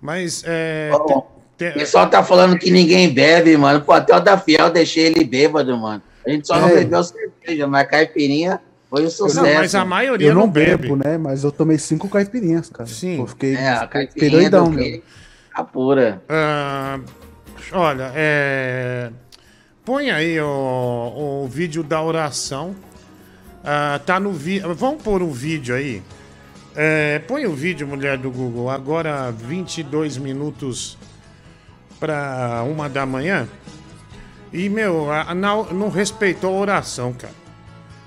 mas é... Oh. O pessoal tá falando que ninguém bebe, mano. Pô, até o da Fiel deixei ele bêbado, mano. A gente só é. não bebeu cerveja, mas caipirinha foi um sucesso. Não, mas a maioria eu não, não bebe. bebo, né? Mas eu tomei cinco caipirinhas, cara. Sim. Pô, fiquei, é, a caipirinha fiquei doidão, do que? A pura. Ah, Marcos, olha, é... põe aí o, o vídeo da oração. Ah, tá no vídeo. Vamos pôr um vídeo aí. É, põe o vídeo, mulher do Google. Agora vinte e dois minutos para uma da manhã. E, meu, a, não, não respeitou a oração, cara.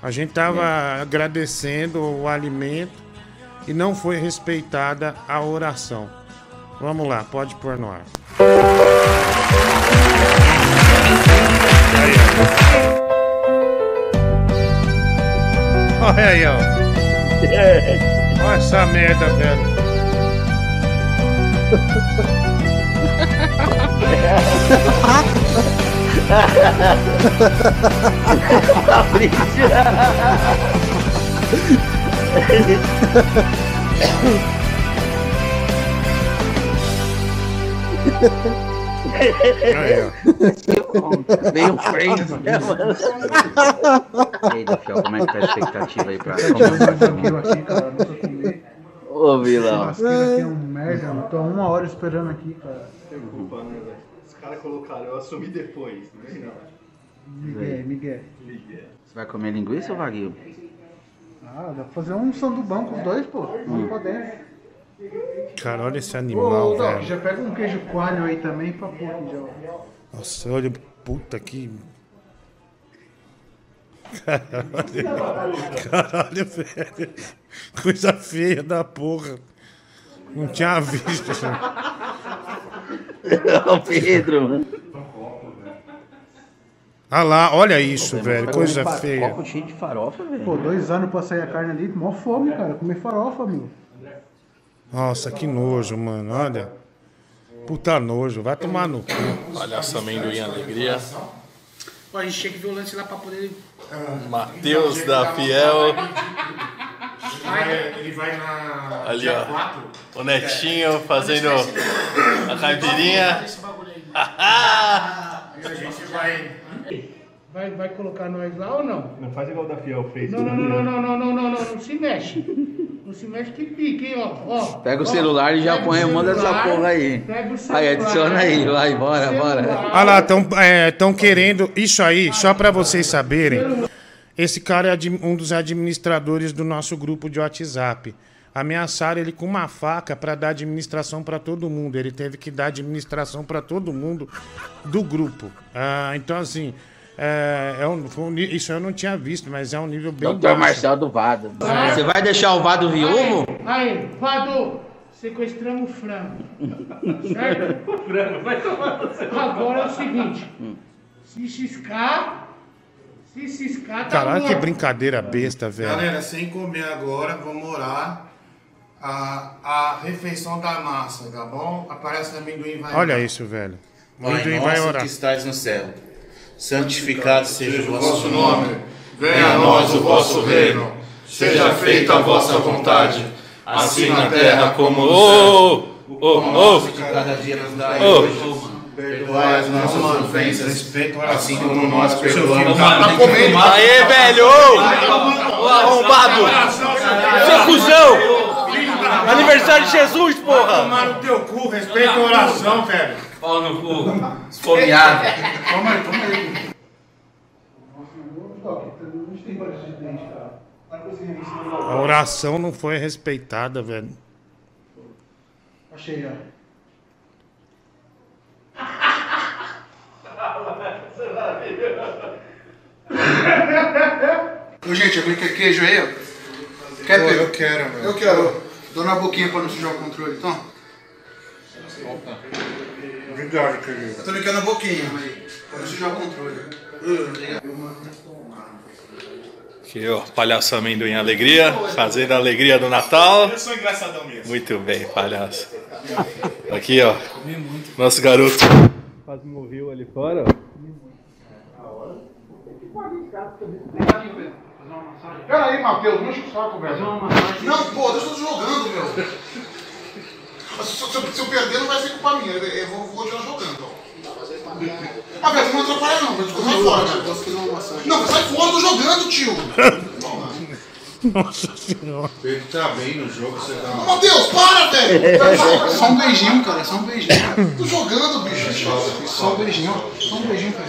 A gente tava é. agradecendo o alimento e não foi respeitada a oração. Vamos lá, pode pôr no ar. Olha aí, ó. Olha essa merda, velho. Veio um freio. E aí, da Fiel, como é que tá a expectativa aí pra comemorar? Ô, vilão. Esse aqui é um merda, eu tô uma hora esperando aqui, cara. Tem culpa, né, velho? Os caras colocaram, eu assumi depois, né? Não. Miguel, Miguel. Você vai comer linguiça ou vaguinho? Ah, dá pra fazer um sandubão com dois, pô. Hum. Cara, olha esse animal, ô, velho. Já pega um queijo coalho aí também pra pôr aqui já. Nossa, olha, puta que... Caralho, caralho, velho. Coisa feia da porra. Não tinha visto. Não, Pedro, mano. Ah lá, olha isso, velho. Coisa feia. Copo cheio de farofa, velho. Pô, dois anos pra sair a carne ali. Mó fome, cara. Comer farofa, meu. Nossa, que nojo, mano. Olha. Puta nojo. Vai tomar no cu. Palhaço Amendoim Alegria. A gente tinha que ver o lance lá pra poder. Ah, Matheus da Fiel. Ele vai na. Ali, ó. O Netinho fazendo a caipirinha. A gente vai. Vai, vai colocar nós lá ou não? Não faz igual o da Fiel fez. Não, não, não, não, não, não, não, não, não se mexe. Não se mexe que pique, hein, ó. ó pega ó, o celular e já põe a mão dessa porra aí. Pega o celular. Aí, adiciona aí, vai, bora, bora. Olha lá, estão é, querendo. Isso aí, só pra vocês saberem. Esse cara é um dos administradores do nosso grupo de WhatsApp. Ameaçaram ele com uma faca para dar administração para todo mundo. Ele teve que dar administração para todo mundo do grupo. Ah, então, assim. É, é um, foi um, isso eu não tinha visto, mas é um nível bem doutor baixo. doutor Marcelo do Vado. Ah, você vai deixar o Vado viúvo? Aí, Vado, sequestramos o frango. Certo? O frango vai tomar no seu. Agora é o seguinte: se ciscar, se ciscar, tá. Caralho, morto. Que brincadeira besta, velho. Galera, sem comer agora, vamos orar a, a refeição da massa, tá bom? Aparece amendoim, vai. Olha isso, velho. Mãe nossa que estás no céu. Santificado seja o vosso nome, venha a nós o vosso reino, seja feita a vossa vontade, assim na terra como no céu. O pão nosso de cada dia nos dai hoje, perdoai as nossas ofensas, assim como nós perdoamos. Tá comendo, aê, velho! Ô, arrombado! Seu cuzão! Aniversário de Jesus, porra! Tomar no teu cu, respeita a oração, velho! Pau no cu, esfomeado. Toma aí, toma aí. A oração não foi respeitada, velho. Achei, ó. Ô, gente, alguém quer queijo aí, ó? Quer queijo? Eu quero, velho. Eu quero. Dou na boquinha pra não sujar o controle, então. Opa. Obrigado, querido. Eu tô ligando a boquinha, mas pode sujar o controle. Aqui, ó, Palhaço Amendoim Alegria, fazendo a alegria do Natal. Eu sou engraçadão mesmo. Muito bem, palhaço. Aqui, ó, nosso garoto. Quase morreu ali fora, ó. Pera aí, Matheus, não enche o saco, velho. Não, pô, deixa eu tô jogando, meu. Se eu, se eu perder, não vai ser culpa minha. Eu vou, vou já jogando, ó. Ah, velho, não atrapalha não, mas sai fora, cara. Não, sai fora, eu tô jogando, tio. Nossa senhora. Ele tá bem no jogo, você tá... Meu Deus, para, velho! Só um beijinho, cara, só um beijinho. Tô jogando, bicho. Só um beijinho, só um beijinho, cara.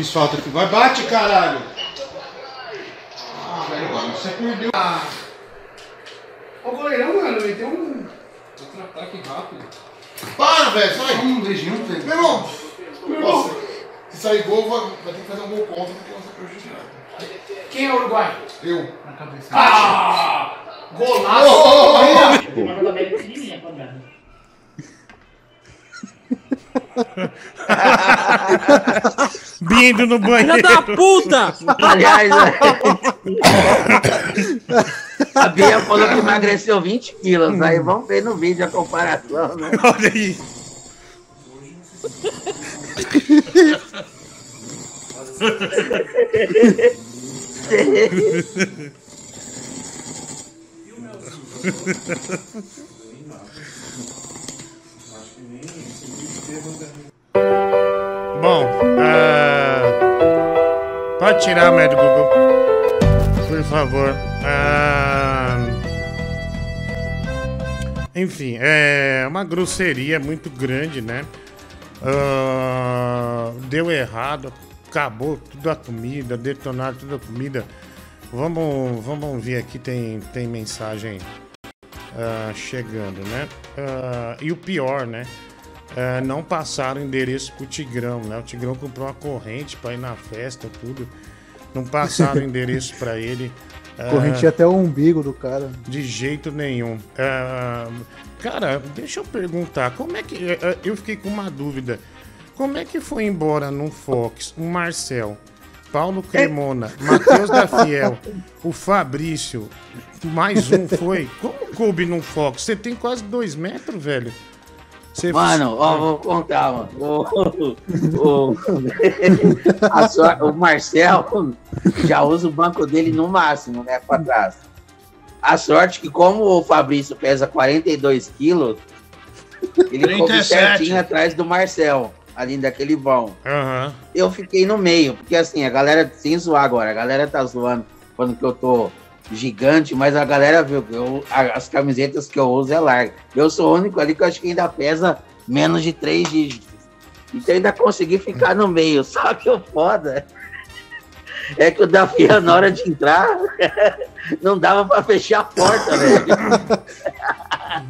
Fiz falta aqui. Vai, bate, caralho! Ah, velho, você perdeu. Ah. Ô, goleirão, mano, ele deu um... Contra-ataque rápido. Para, velho, sai! Só um beijinho, velho. Meu irmão! Meu irmão! Se sair gol, vai, vai ter que fazer um gol contra porque você prejudicado. Quem é o Uruguai? Eu. Na cabeça. Ah! Golaço! Oh, oh, oh, oh. Bindo no banheiro. Filha da puta! Aliás, a Bia falou que emagreceu vinte quilos. Aí vamos ver no vídeo a comparação, né? Olha aí. E o meu bom, uh, pode tirar, médico Google, por favor. Uh, enfim, é uma grosseria muito grande, né? Uh, deu errado. Acabou tudo a comida, detonaram tudo a comida. Vamos, vamos ver aqui, tem, tem mensagem uh, chegando, né? Uh, e o pior, né? Uh, não passaram o endereço pro Tigrão, né? O Tigrão comprou uma corrente para ir na festa, tudo. Não passaram o endereço para ele. Uh, corrente até o umbigo do cara. De jeito nenhum. Uh, cara, deixa eu perguntar, como é que... Uh, eu fiquei com uma dúvida. Como é que foi embora no Fox o Marcel, Paulo Cremona, é. Matheus da Fiel, o Fabrício, mais um foi? Como coube num Fox? Você tem quase dois metros, velho. Você mano, ó, vou contar, mano. O, o, a sua, o Marcel já usa o banco dele no máximo, né, pra trás. A sorte que como o Fabrício pesa quarenta e dois quilos, ele trinta e sete coube certinho atrás do Marcel. Ali daquele vão. Uhum. Eu fiquei no meio, porque assim, a galera, sem zoar agora, a galera tá zoando quando que eu tô gigante, mas a galera viu que eu, as camisetas que eu uso é larga. Eu sou o único ali que eu acho que ainda pesa menos de três dígitos. Então eu ainda consegui ficar no meio, só que o foda é que o da Fiel, na hora de entrar, não dava pra fechar a porta, velho.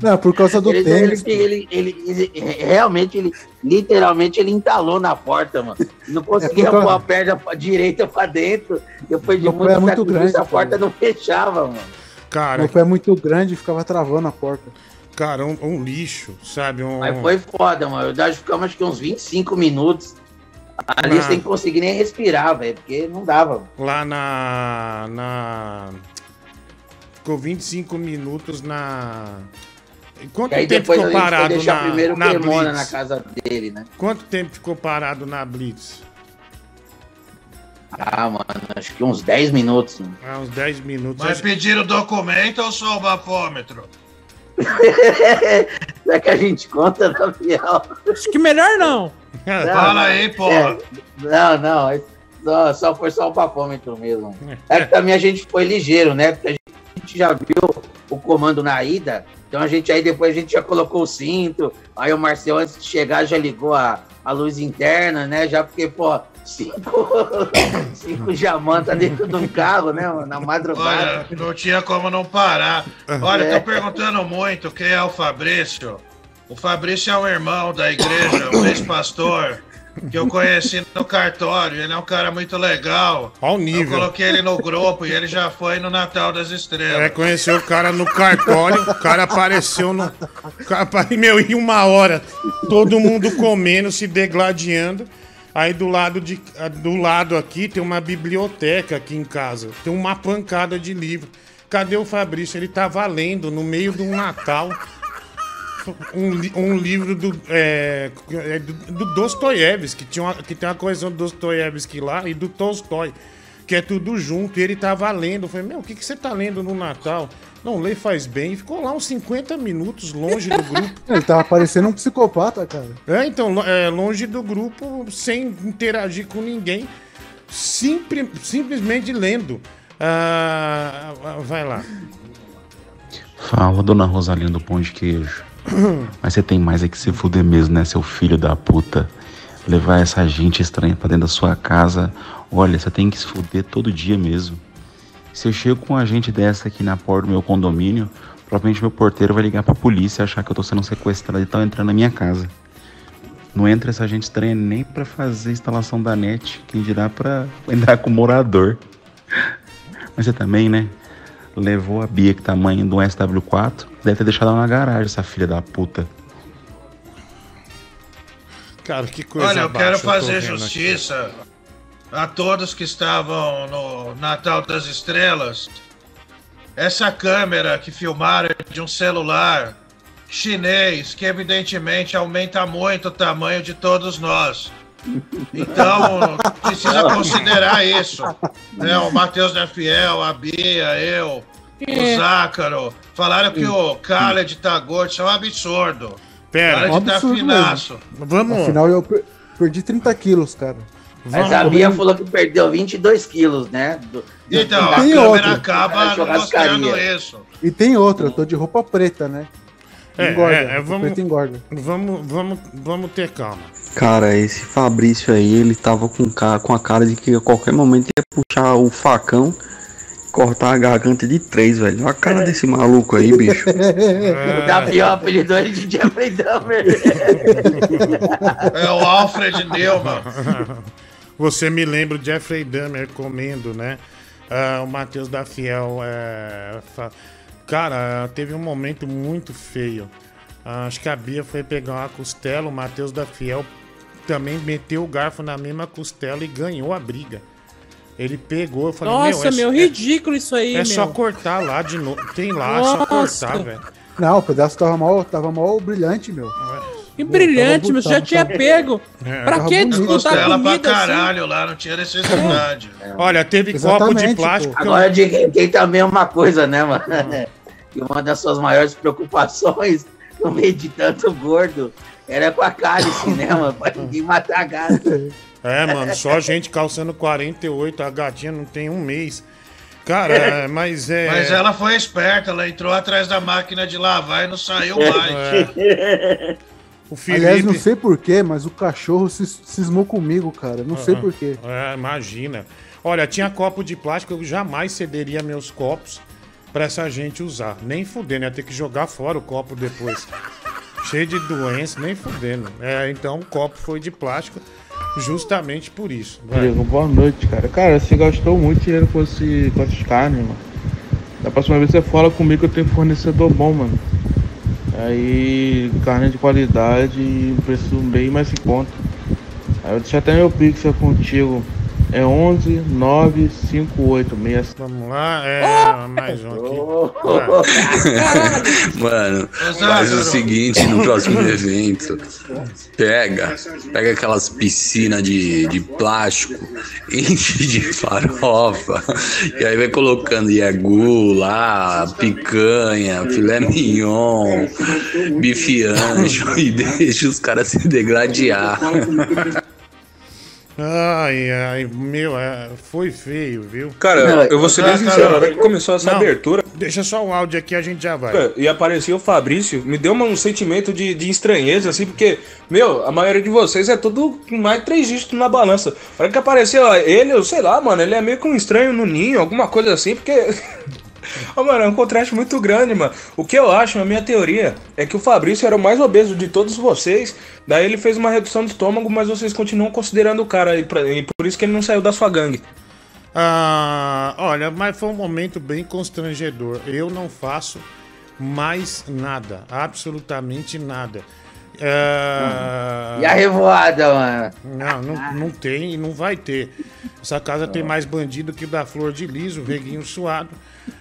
Não, por causa do ele, tênis. Ele, ele, ele, ele, realmente, ele, literalmente, ele entalou na porta, mano. Não conseguia é causa... pôr a perna direita pra dentro. Depois de muito tempo, é muito grande, a porta cara. Não fechava, mano. Cara, meu pé é muito grande e ficava travando a porta. Cara, um, um lixo, sabe? Um... Mas foi foda, mano. Nós ficamos acho que uns vinte e cinco minutos. Ali na... sem conseguir nem respirar, velho, porque não dava. Mano. Lá na... na... Ficou vinte e cinco minutos na... Quanto aí tempo ficou parado na, primeiro na Blitz? Na casa dele, né? Quanto tempo ficou parado na Blitz? Ah, mano, acho que uns dez minutos. Mano. Ah, uns dez minutos. Mas acho... pediram o documento ou só o bafômetro? Será é que a gente conta, na Fiel? Acho que melhor não. não Fala não, aí, pô. É, não, não, só, só foi só o bafômetro mesmo. É que também a gente foi ligeiro, né? Porque a gente já viu o comando na ida... Então a gente aí depois a gente já colocou o cinto, aí o Marcel antes de chegar já ligou a, a luz interna, né? Já porque, pô, cinco, cinco diamantes dentro de um carro, né? Na madrugada. Olha, não tinha como não parar. Olha, é. Tô perguntando muito quem é o Fabrício. O Fabrício é um irmão da igreja, um ex-pastor, que eu conheci no cartório. Ele é um cara muito legal. Olha o nível. Eu coloquei ele no grupo e ele já foi no Natal das Estrelas. É, conheceu o cara no cartório, o cara apareceu no... Meu, em uma hora, todo mundo comendo, se degladiando. Aí do lado, de... do lado aqui tem uma biblioteca aqui em casa. Tem uma pancada de livro. Cadê o Fabrício? Ele tava lendo no meio de um Natal... Um, li- um livro do, é, do, do Dostoiévski, que, tinha uma, que tem uma coleção do Dostoiévski lá, e do Tolstói, que é tudo junto, e ele tava lendo. Eu falei, meu, o que, que você tá lendo no Natal? Não, lê faz bem. E ficou lá uns cinquenta minutos longe do grupo. Ele tava parecendo um psicopata, cara. É, então, é, longe do grupo, sem interagir com ninguém, simpli- simplesmente lendo. Ah, vai lá. Fala, dona Rosalinda do Pão de Queijo. Mas você tem mais é que se fuder mesmo, né, seu filho da puta? Levar essa gente estranha pra dentro da sua casa. Olha, você tem que se fuder todo dia mesmo. Se eu chego com uma gente dessa aqui na porta do meu condomínio, provavelmente meu porteiro vai ligar pra polícia e achar que eu tô sendo sequestrado e tá entrando na minha casa. Não entra essa gente estranha nem pra fazer instalação da net, quem dirá pra entrar com morador. Mas você também, né? Levou a Bia, que tamanho do S W quatro, deve ter deixado ela na garagem, essa filha da puta. Cara, que coisa. Olha, eu baixa, quero fazer eu justiça aqui a todos que estavam no Natal das Estrelas. Essa câmera que filmaram de um celular chinês, que evidentemente aumenta muito o tamanho de todos nós. Então, precisa considerar isso, né? O Matheus da Fiel, a Bia, eu, o Zácaro, falaram que o Khaled tá gordo, isso é um absurdo. Pera, Khaled tá finaço. Vamos. Afinal, eu perdi trinta quilos, cara. Mas vamos, a Bia vamos. falou que perdeu vinte e dois quilos, né? Do, então, a câmera outra. acaba mostrando isso. E tem outra, eu tô de roupa preta, né? É, engorda, é, é, vamos, preta engorda. Vamos, vamos, vamos ter calma. Cara, esse Fabrício aí, ele tava com, com a cara de que a qualquer momento ia puxar o facão, cortar a garganta de três, velho. Olha a cara desse maluco aí, bicho. É. O Gabriel apelidou ele de Jeffrey Dahmer. É o Alfred Neumann. Você me lembra o Jeffrey Dahmer comendo, né? Uh, o Matheus da Fiel. Uh, fa... Cara, teve um momento muito feio. Uh, acho que a Bia foi pegar uma costela, o Matheus da Fiel também meteu o garfo na mesma costela e ganhou a briga. Ele pegou, eu falei, nossa, meu, é, meu, ridículo isso aí, É meu. só cortar lá de novo, tem lá, nossa. só cortar, velho. Não, o pedaço tava mal, tava mal brilhante, meu. Que brilhante, meu, você já tinha pego. É. Pra que desmontar comida pra caralho assim? Lá, não tinha necessidade. É. Olha, teve Exatamente, copo de plástico. Pô. Agora, tem também uma coisa, né, mano? Que uma das suas maiores preocupações no meio de tanto gordo era com a cálice, né, mano? Pra ninguém matar a gata. É, mano, só a gente calçando quarenta e oito, a gatinha não tem um mês. Cara, mas é... Mas ela foi esperta, ela entrou atrás da máquina de lavar e não saiu mais. É. O Felipe... Aliás, não sei porquê, mas o cachorro cismou comigo, cara, não uh-huh. sei porquê. É, imagina. Olha, tinha copo de plástico, eu jamais cederia meus copos pra essa gente usar. Nem fudendo, ia ter que jogar fora o copo depois. Cheio de doença, nem fudendo. É, então o copo foi de plástico. Justamente por isso. Diego, boa noite, cara. Cara, você gastou muito dinheiro com, esse, com essas carnes, mano. Da próxima vez você fala comigo que eu tenho fornecedor bom, mano. Aí, carne de qualidade e um preço bem mais em conta. Aí eu deixei até meu pixel contigo. É onze, nove, cinco, oito, seis. Vamos lá, é oh! mais um aqui. Oh! Ah. Mano, faz o seguinte no próximo evento. Pega, pega aquelas piscinas de, de plástico, enche de farofa, e aí vai colocando iagu lá, picanha, filé mignon, bife anjo, e deixa os caras se degladiar. Ai, ai, meu, foi feio, viu? Cara, eu vou ser bem sincero, na hora que começou essa Não, abertura... Deixa só o áudio aqui, a gente já vai. E apareceu o Fabrício, me deu um sentimento de, de estranheza, assim, porque, meu, a maioria de vocês é tudo mais três dígitos na balança. Na hora que apareceu ele, eu sei lá, mano, ele é meio que um estranho no ninho, alguma coisa assim, porque... Oh, mano, é um contraste muito grande, mano. O que eu acho, a minha teoria, é que o Fabrício era o mais obeso de todos vocês. Daí ele fez uma redução de estômago, mas vocês continuam considerando o cara. E, pra, e por isso que ele não saiu da sua gangue. Ah, olha, mas foi um momento bem constrangedor. Eu não faço mais nada. Absolutamente nada. Ah, e a revoada, mano? Não, não, não tem e não vai ter. Essa casa tem mais bandido que o da Flor de Liso, o reguinho suado.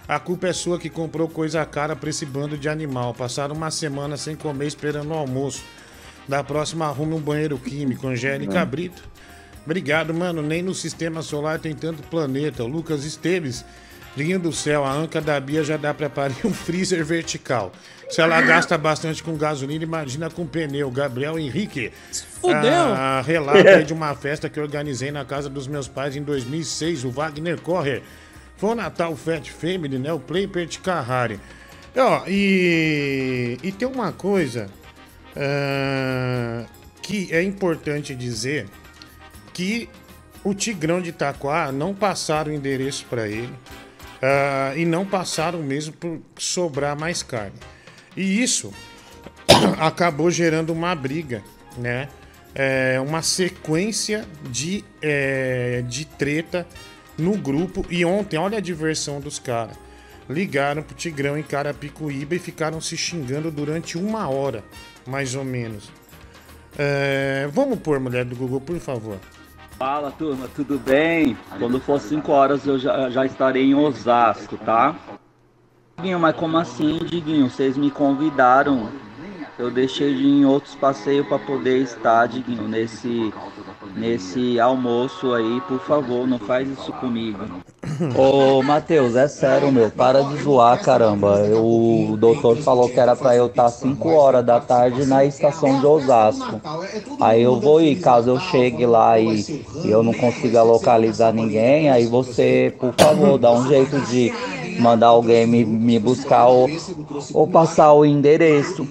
A culpa é sua que comprou coisa cara pra esse bando de animal. Passaram uma semana sem comer esperando o almoço. Da próxima arrume um banheiro químico, Angélica Brito. Obrigado, mano. Nem no sistema solar tem tanto planeta. O Lucas Esteves, linho do céu, a anca da Bia já dá pra parir um freezer vertical. Se ela gasta bastante com gasolina, imagina com pneu. Gabriel Henrique. Fudeu. Ah, relato aí de uma festa que organizei na casa dos meus pais em dois mil e seis. O Wagner Correr. Foi o Natal Fat Family, né? O Playper de Carrari. Ó, e, e tem uma coisa uh, que é importante dizer, que o Tigrão de Itaquá não passaram o endereço para ele uh, e não passaram mesmo por sobrar mais carne. E isso acabou gerando uma briga, né? É, uma sequência de, é, de treta no grupo. E ontem, olha a diversão dos caras. Ligaram pro Tigrão em Carapicuíba e ficaram se xingando durante uma hora, mais ou menos. É, vamos pôr, mulher do Google, por favor. Fala, turma, tudo bem? Quando for cinco horas eu já, já estarei em Osasco, tá? Diguinho, mas como assim, Diguinho? Vocês me convidaram. Eu deixei de ir em outros passeios para poder estar, Diguinho, nesse, nesse almoço aí. Por favor, não faz isso comigo. Ô, Matheus, é sério, meu. Para de zoar, caramba. Eu, o doutor falou que era para eu estar cinco horas da tarde na estação de Osasco. Aí eu vou ir. Caso eu chegue lá e, e eu não consiga localizar ninguém, aí você, por favor, dá um jeito de mandar alguém me, me buscar ou, ou passar o endereço.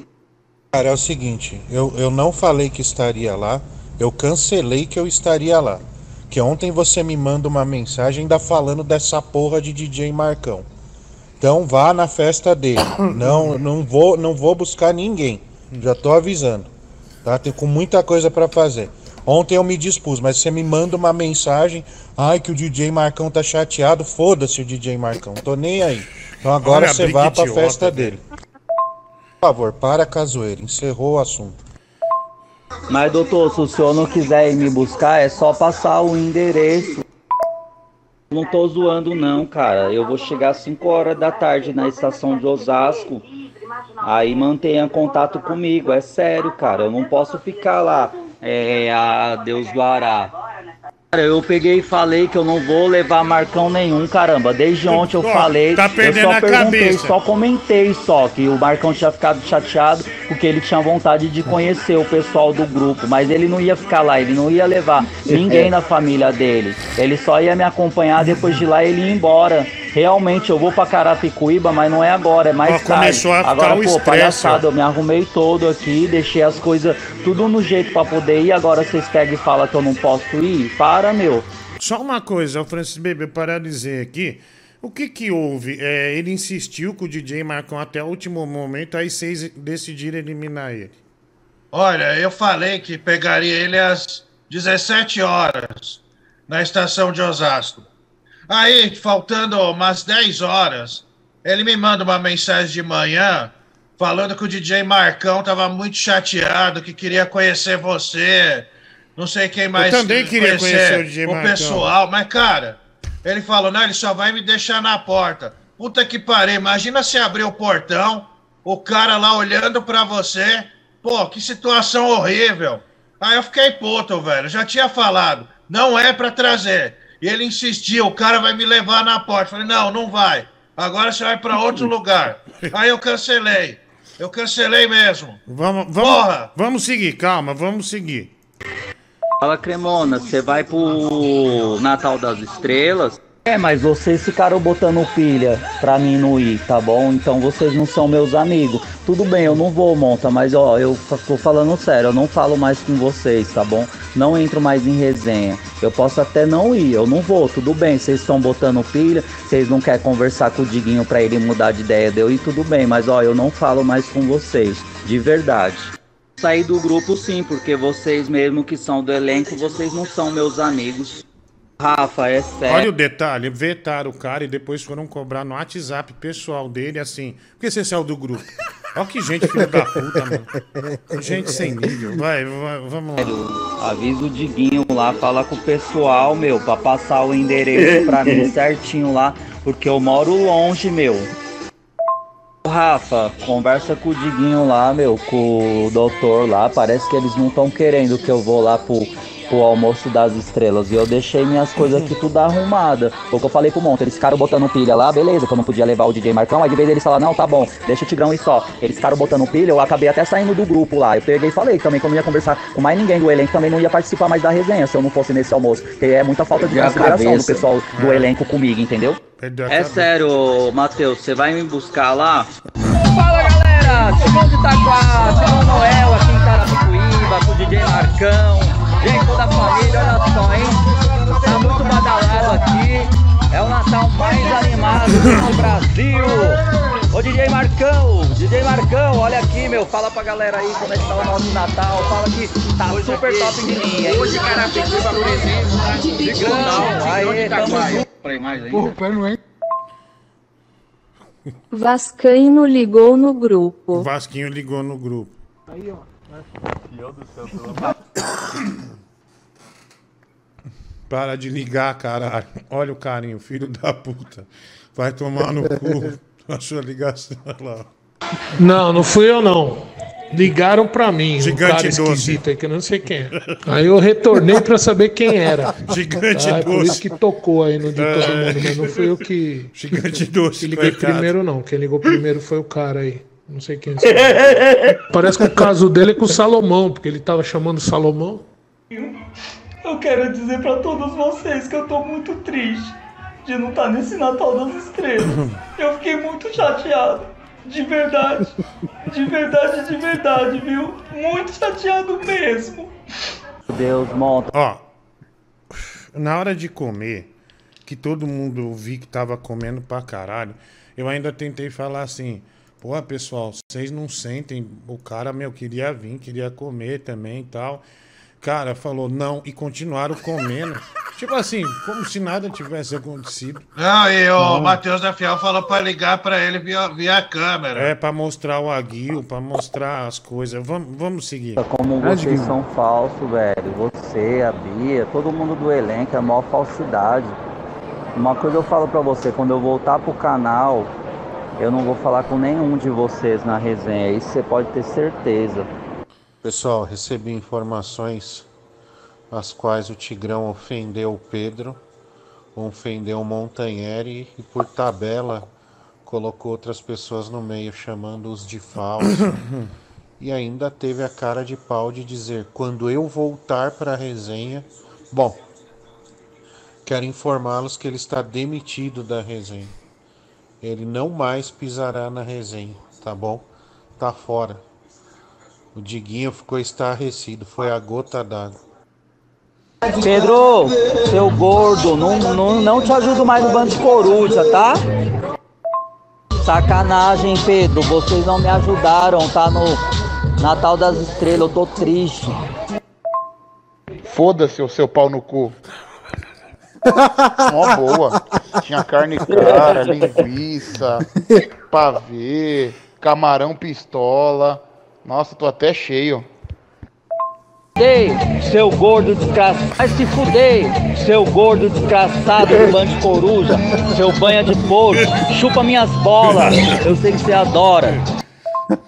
Cara, é o seguinte, eu, eu não falei que estaria lá, eu cancelei que eu estaria lá. Que ontem você me manda uma mensagem ainda falando dessa porra de D J Marcão. Então vá na festa dele, não, não, vou, não vou buscar ninguém, já tô avisando. Tá? Tem com muita coisa pra fazer. Ontem eu me dispus, mas você me manda uma mensagem, ai que o D J Marcão tá chateado, foda-se o D J Marcão, tô nem aí. Então agora olha, você vá pra festa dele. Por favor, para casoeiro, encerrou o assunto. Mas doutor, se o senhor não quiser ir me buscar, é só passar o endereço. Não tô zoando não, cara. Eu vou chegar às cinco horas da tarde na estação de Osasco. Aí mantenha contato comigo, é sério, cara. Eu não posso ficar lá, é, a Deus do Ará. Cara, eu peguei e falei que eu não vou levar Marcão nenhum, caramba. Desde ontem eu falei, tá perdendo eu só perguntei, a cabeça. só comentei só que o Marcão tinha ficado chateado porque ele tinha vontade de conhecer o pessoal do grupo, mas ele não ia ficar lá, ele não ia levar ninguém na família dele. Ele só ia me acompanhar, depois de lá ele ia embora. Realmente, eu vou pra Carapicuíba, mas não é agora, é mais tarde. Agora, pô, estresse, palhaçada, ó. Eu me arrumei todo aqui, deixei as coisas tudo no jeito pra poder ir. Agora vocês pegam e falam que eu não posso ir? Para, meu. Só uma coisa, o Francis Baby, para dizer aqui, o que que houve? É, ele insistiu com o D J Marcão até o último momento, aí vocês decidiram eliminar ele. Olha, eu falei que pegaria ele às dezessete horas, na estação de Osasco. Aí, faltando umas dez horas, ele me manda uma mensagem de manhã falando que o D J Marcão tava muito chateado, que queria conhecer você, não sei quem mais... Eu também queria conhecer, conhecer o D J Marcão. O pessoal, mas cara, ele falou, não, ele só vai me deixar na porta. Puta que pariu, imagina se abrir o portão, o cara lá olhando pra você, pô, que situação horrível. Aí eu fiquei puto, velho, já tinha falado, não é pra trazer. E ele insistiu, o cara vai me levar na porta. Falei, não, não vai. Agora você vai pra outro lugar. Aí eu cancelei. Eu cancelei mesmo. Vamos, vamos, Porra! Vamos seguir, calma, vamos seguir. Fala, Cremona, você vai pro Natal das Estrelas? É, mas vocês ficaram botando pilha pra mim não ir, tá bom? Então vocês não são meus amigos. Tudo bem, eu não vou, monta, mas ó, eu tô falando sério, eu não falo mais com vocês, tá bom? Não entro mais em resenha. Eu posso até não ir, eu não vou, tudo bem. Vocês estão botando pilha, vocês não querem conversar com o Diguinho pra ele mudar de ideia de eu ir, tudo bem. Mas ó, eu não falo mais com vocês, de verdade. Saí do grupo sim, porque vocês mesmo que são do elenco, vocês não são meus amigos. Rafa, é sério. Olha o detalhe, vetaram o cara e depois foram cobrar no WhatsApp pessoal dele, assim, por que você saiu do grupo? Olha que gente filho da puta, mano. Gente sem nível. Vai, vai, vamos lá. Avisa o Diguinho lá, fala com o pessoal, meu, pra passar o endereço pra mim certinho lá, porque eu moro longe, meu. Rafa, conversa com o Diguinho lá, meu, com o doutor lá, parece que eles não estão querendo que eu vou lá pro... o almoço das estrelas, e eu deixei minhas coisas aqui tudo arrumada. Foi o que eu falei pro Monte, eles ficaram botando pilha lá, beleza, que eu não podia levar o D J Marcão, aí de vez eles falaram, não, tá bom, deixa o Tigrão ir só. Eles ficaram botando pilha, eu acabei até saindo do grupo lá, eu peguei e falei também que eu não ia conversar com mais ninguém do elenco, também não ia participar mais da resenha se eu não fosse nesse almoço, porque é muita falta de consideração do pessoal do elenco comigo, entendeu? Perdeu a é cabeça. Sério, Matheus, você vai me buscar lá? Fala, galera! Tigrão de Itaquá, São Noel aqui em Carapicuíba, com o D J Marcão, gente, toda a família, olha só, hein? Tá muito badalado aqui, é o Natal mais animado do Brasil! Ô D J Marcão, D J Marcão, olha aqui, meu, fala pra galera aí como é que tá o nosso Natal, fala que tá hoje super aqui, top de linha. Hoje Carapicuíba presente, né? Tigrão, aí, estamos pra imagem aí. Porra, pera, não é? Vascaíno ligou no grupo. Vasquinho ligou no grupo. Aí, ó. Meu Deus do céu, pelo amor de Deus. Para de ligar, caralho. Olha o carinho, filho da puta. Vai tomar no cu. Achou a ligação lá. Não, não fui eu, não. Ligaram pra mim, Gigante um cara doce. Esquisito aí, que eu não sei quem é. Aí eu retornei pra saber quem era. Gigante tá, doce. É por isso que tocou aí no de todo mundo, mas não fui eu que... Gigante doce. Que liguei coitado. Primeiro, não. Quem ligou primeiro foi o cara aí. Não sei quem é. Parece que o caso dele é com o Salomão, porque ele tava chamando Salomão. Eu quero dizer pra todos vocês que eu tô muito triste de não estar nesse Natal das Estrelas. Eu fiquei muito chateado. De verdade, de verdade, de verdade, viu? Muito chateado mesmo. Deus, monta. Ó, na hora de comer, que todo mundo ouvi que tava comendo pra caralho, eu ainda tentei falar assim, pô, pessoal, vocês não sentem, o cara, meu, queria vir, queria comer também e tal. Cara, falou não e continuaram comendo. Tipo assim, como se nada tivesse acontecido. Não, e o hum. Matheus da Fiel falou pra ligar pra ele via, via a câmera. É, pra mostrar o aguil, pra mostrar as coisas. Vamos, vamos seguir. Como vocês são falsos, velho. Você, a Bia, todo mundo do elenco, é a maior falsidade. Uma coisa eu falo pra você, quando eu voltar pro canal, eu não vou falar com nenhum de vocês na resenha. Isso você pode ter certeza. Pessoal, recebi informações... as quais o Tigrão ofendeu o Pedro, ofendeu o Montanheri e, por tabela, colocou outras pessoas no meio, chamando-os de falso. E ainda teve a cara de pau de dizer, quando eu voltar para a resenha... Bom, quero informá-los que ele está demitido da resenha. Ele não mais pisará na resenha, tá bom? Tá fora. O Diguinho ficou estarrecido, foi a gota d'água. Pedro, seu gordo, não, não, não te ajudo mais no bando de coruja, tá? Sacanagem, Pedro, vocês não me ajudaram, tá? No Natal das Estrelas, eu tô triste. Foda-se o seu pau no cu. Mó boa. Tinha carne cara, linguiça, pavê, camarão pistola. Nossa, tô até cheio. Seu gordo desgraçado, vai se fuder, seu gordo desgraçado do bando de coruja, seu banha de porco, chupa minhas bolas, eu sei que você adora.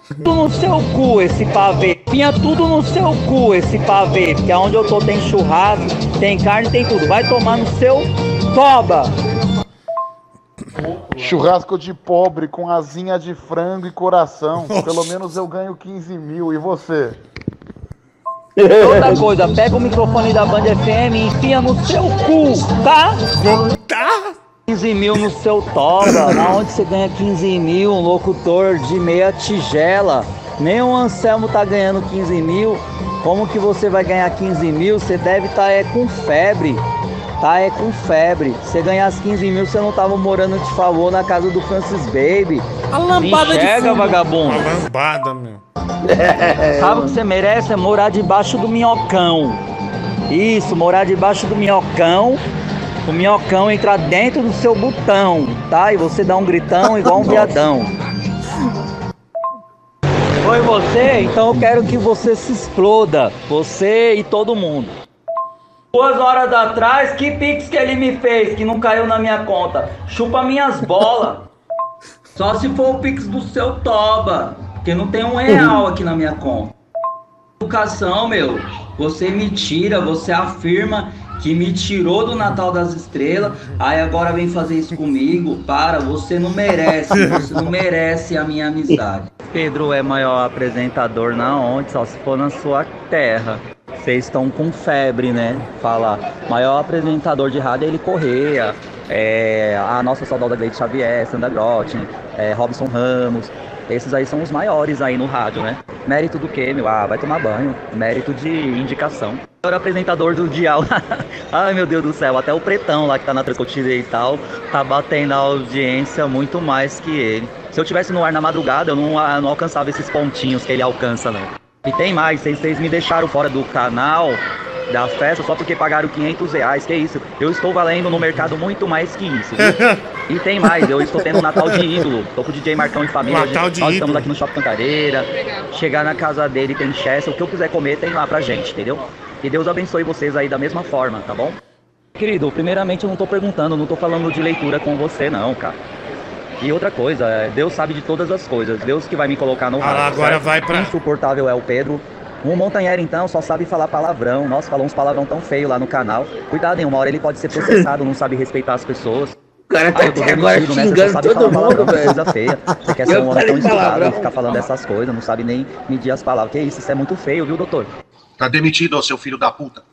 Tudo no seu cu esse pavê, pinha tudo no seu cu esse pavê, porque aonde eu tô tem churrasco, tem carne, tem tudo, vai tomar no seu toba. Churrasco de pobre com asinha de frango e coração, pelo menos eu ganho quinze mil, e você? Outra coisa, pega o microfone da Band F M e enfia no seu cu, tá? Tá? quinze mil no seu toba, na onde você ganha quinze mil, um locutor de meia tigela. Nem o Anselmo tá ganhando quinze mil, como que você vai ganhar quinze mil? Você deve tá é com febre, tá é com febre. Você ganhar as quinze mil, você não tava morando de favor na casa do Francis Baby. A lambada enxerga, de fumo. Vagabundo. A lambada, meu. É, sabe o que você merece? É morar debaixo do Minhocão. Isso, morar debaixo do Minhocão. O Minhocão entra dentro do seu botão, tá? E você dá um gritão igual um viadão. Foi você? Então eu quero que você se exploda. Você e todo mundo. Duas horas atrás, que pix que ele me fez que não caiu na minha conta? Chupa minhas bolas. Só se for o pix do seu toba. Porque não tem um real aqui na minha conta. Educação, meu. Você me tira, você afirma que me tirou do Natal das Estrelas. Aí agora vem fazer isso comigo. Para, você não merece. Você não merece a minha amizade. Pedro é maior apresentador na onde? Só se for na sua terra. Vocês estão com febre, né? Fala, maior apresentador de rádio é ele Correia. é, a nossa saudosa Gleide Xavier, Sandra Grotten, é, Robson Ramos. Esses aí são os maiores aí no rádio, né? Mérito do quê, meu? Ah, vai tomar banho. Mérito de indicação. Eu era apresentador do Dial. Ai, meu Deus do céu. Até o Pretão lá que tá na treta que eu tirei e tal, tá batendo a audiência muito mais que ele. Se eu tivesse no ar na madrugada, eu não, eu não alcançava esses pontinhos que ele alcança, né? E tem mais. Vocês me deixaram fora do canal da festa só porque pagaram quinhentos reais, que isso, eu estou valendo no mercado muito mais que isso, viu? E tem mais, eu estou tendo Natal de ídolo, tô com o D J Marcão e família, Natal gente, de nós ídolo. Estamos aqui no Shopping Cantareira, chegar na casa dele tem Chester, o que eu quiser comer tem lá pra gente, entendeu? E Deus abençoe vocês aí da mesma forma, tá bom? Querido, primeiramente eu não tô perguntando, não tô falando de leitura com você não, cara. E outra coisa, Deus sabe de todas as coisas, Deus que vai me colocar no ah, raio, agora certo? Vai pra... Insuportável é o Pedro. Um montanheiro, então, só sabe falar palavrão. Nossa, falou uns palavrão tão feio lá no canal. Cuidado, hein? Uma hora ele pode ser processado, não sabe respeitar as pessoas. O cara tá até agora xingando todo mundo, velho. Coisa feia. Você quer ser um homem tão estudado, ficar falando essas coisas, não sabe nem medir as palavras. Que isso, isso é muito feio, viu, doutor? Tá demitido, ó, seu filho da puta.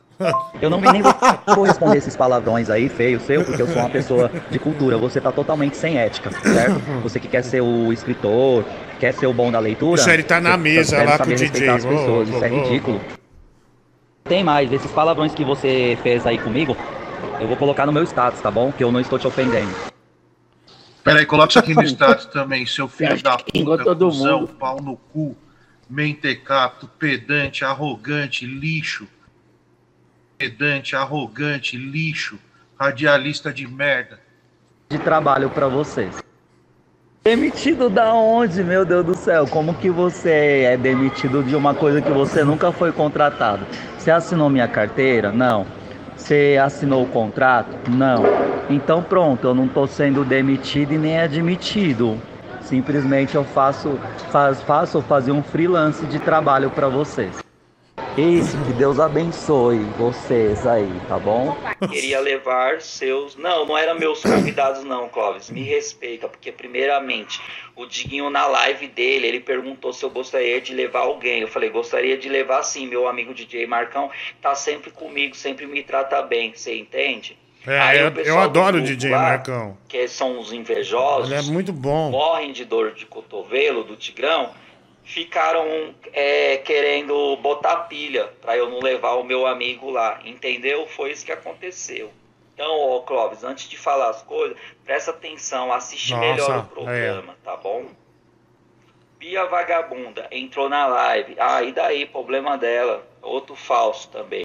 Eu não nem vou responder esses palavrões aí, feio, seu, porque eu sou uma pessoa de cultura. Você tá totalmente sem ética, certo? Você que quer ser o escritor, quer ser o bom da leitura... Isso, ele tá na mesa lá com o D J. As pessoas, oh, isso oh, é ridículo. Oh. Tem mais, esses palavrões que você fez aí comigo, eu vou colocar no meu status, tá bom? Que eu não estou te ofendendo. Peraí, coloca isso aqui no status também, seu filho da puta, todo mundo. Pau no cu, mentecato, pedante, arrogante, lixo. Pedante, arrogante, lixo, radialista de merda. De trabalho pra vocês. Demitido da onde, meu Deus do céu? Como que você é demitido de uma coisa que você nunca foi contratado? Você assinou minha carteira? Não. Você assinou o contrato? Não. Então pronto, eu não tô sendo demitido e nem admitido. Simplesmente eu faço, faz, faço fazer um freelance de trabalho pra vocês. Isso, que Deus abençoe vocês aí, tá bom? Queria levar seus... Não, não eram meus convidados não, Clóvis. Me respeita, porque primeiramente, o Diguinho na live dele, ele perguntou se eu gostaria de levar alguém. Eu falei, gostaria de levar sim, meu amigo D J Marcão tá sempre comigo, sempre me trata bem, você entende? É, aí, eu, eu adoro o D J lá, Marcão. Que são os invejosos. Ele é muito bom. Morrem de dor de cotovelo do Tigrão. Ficaram é, querendo botar pilha pra eu não levar o meu amigo lá, entendeu? Foi isso que aconteceu. Então, ó, Clóvis, antes de falar as coisas, presta atenção, assiste Nossa, melhor o programa, é. Tá bom? Bia Vagabunda entrou na live. Ah, e daí? Problema dela. Outro falso também.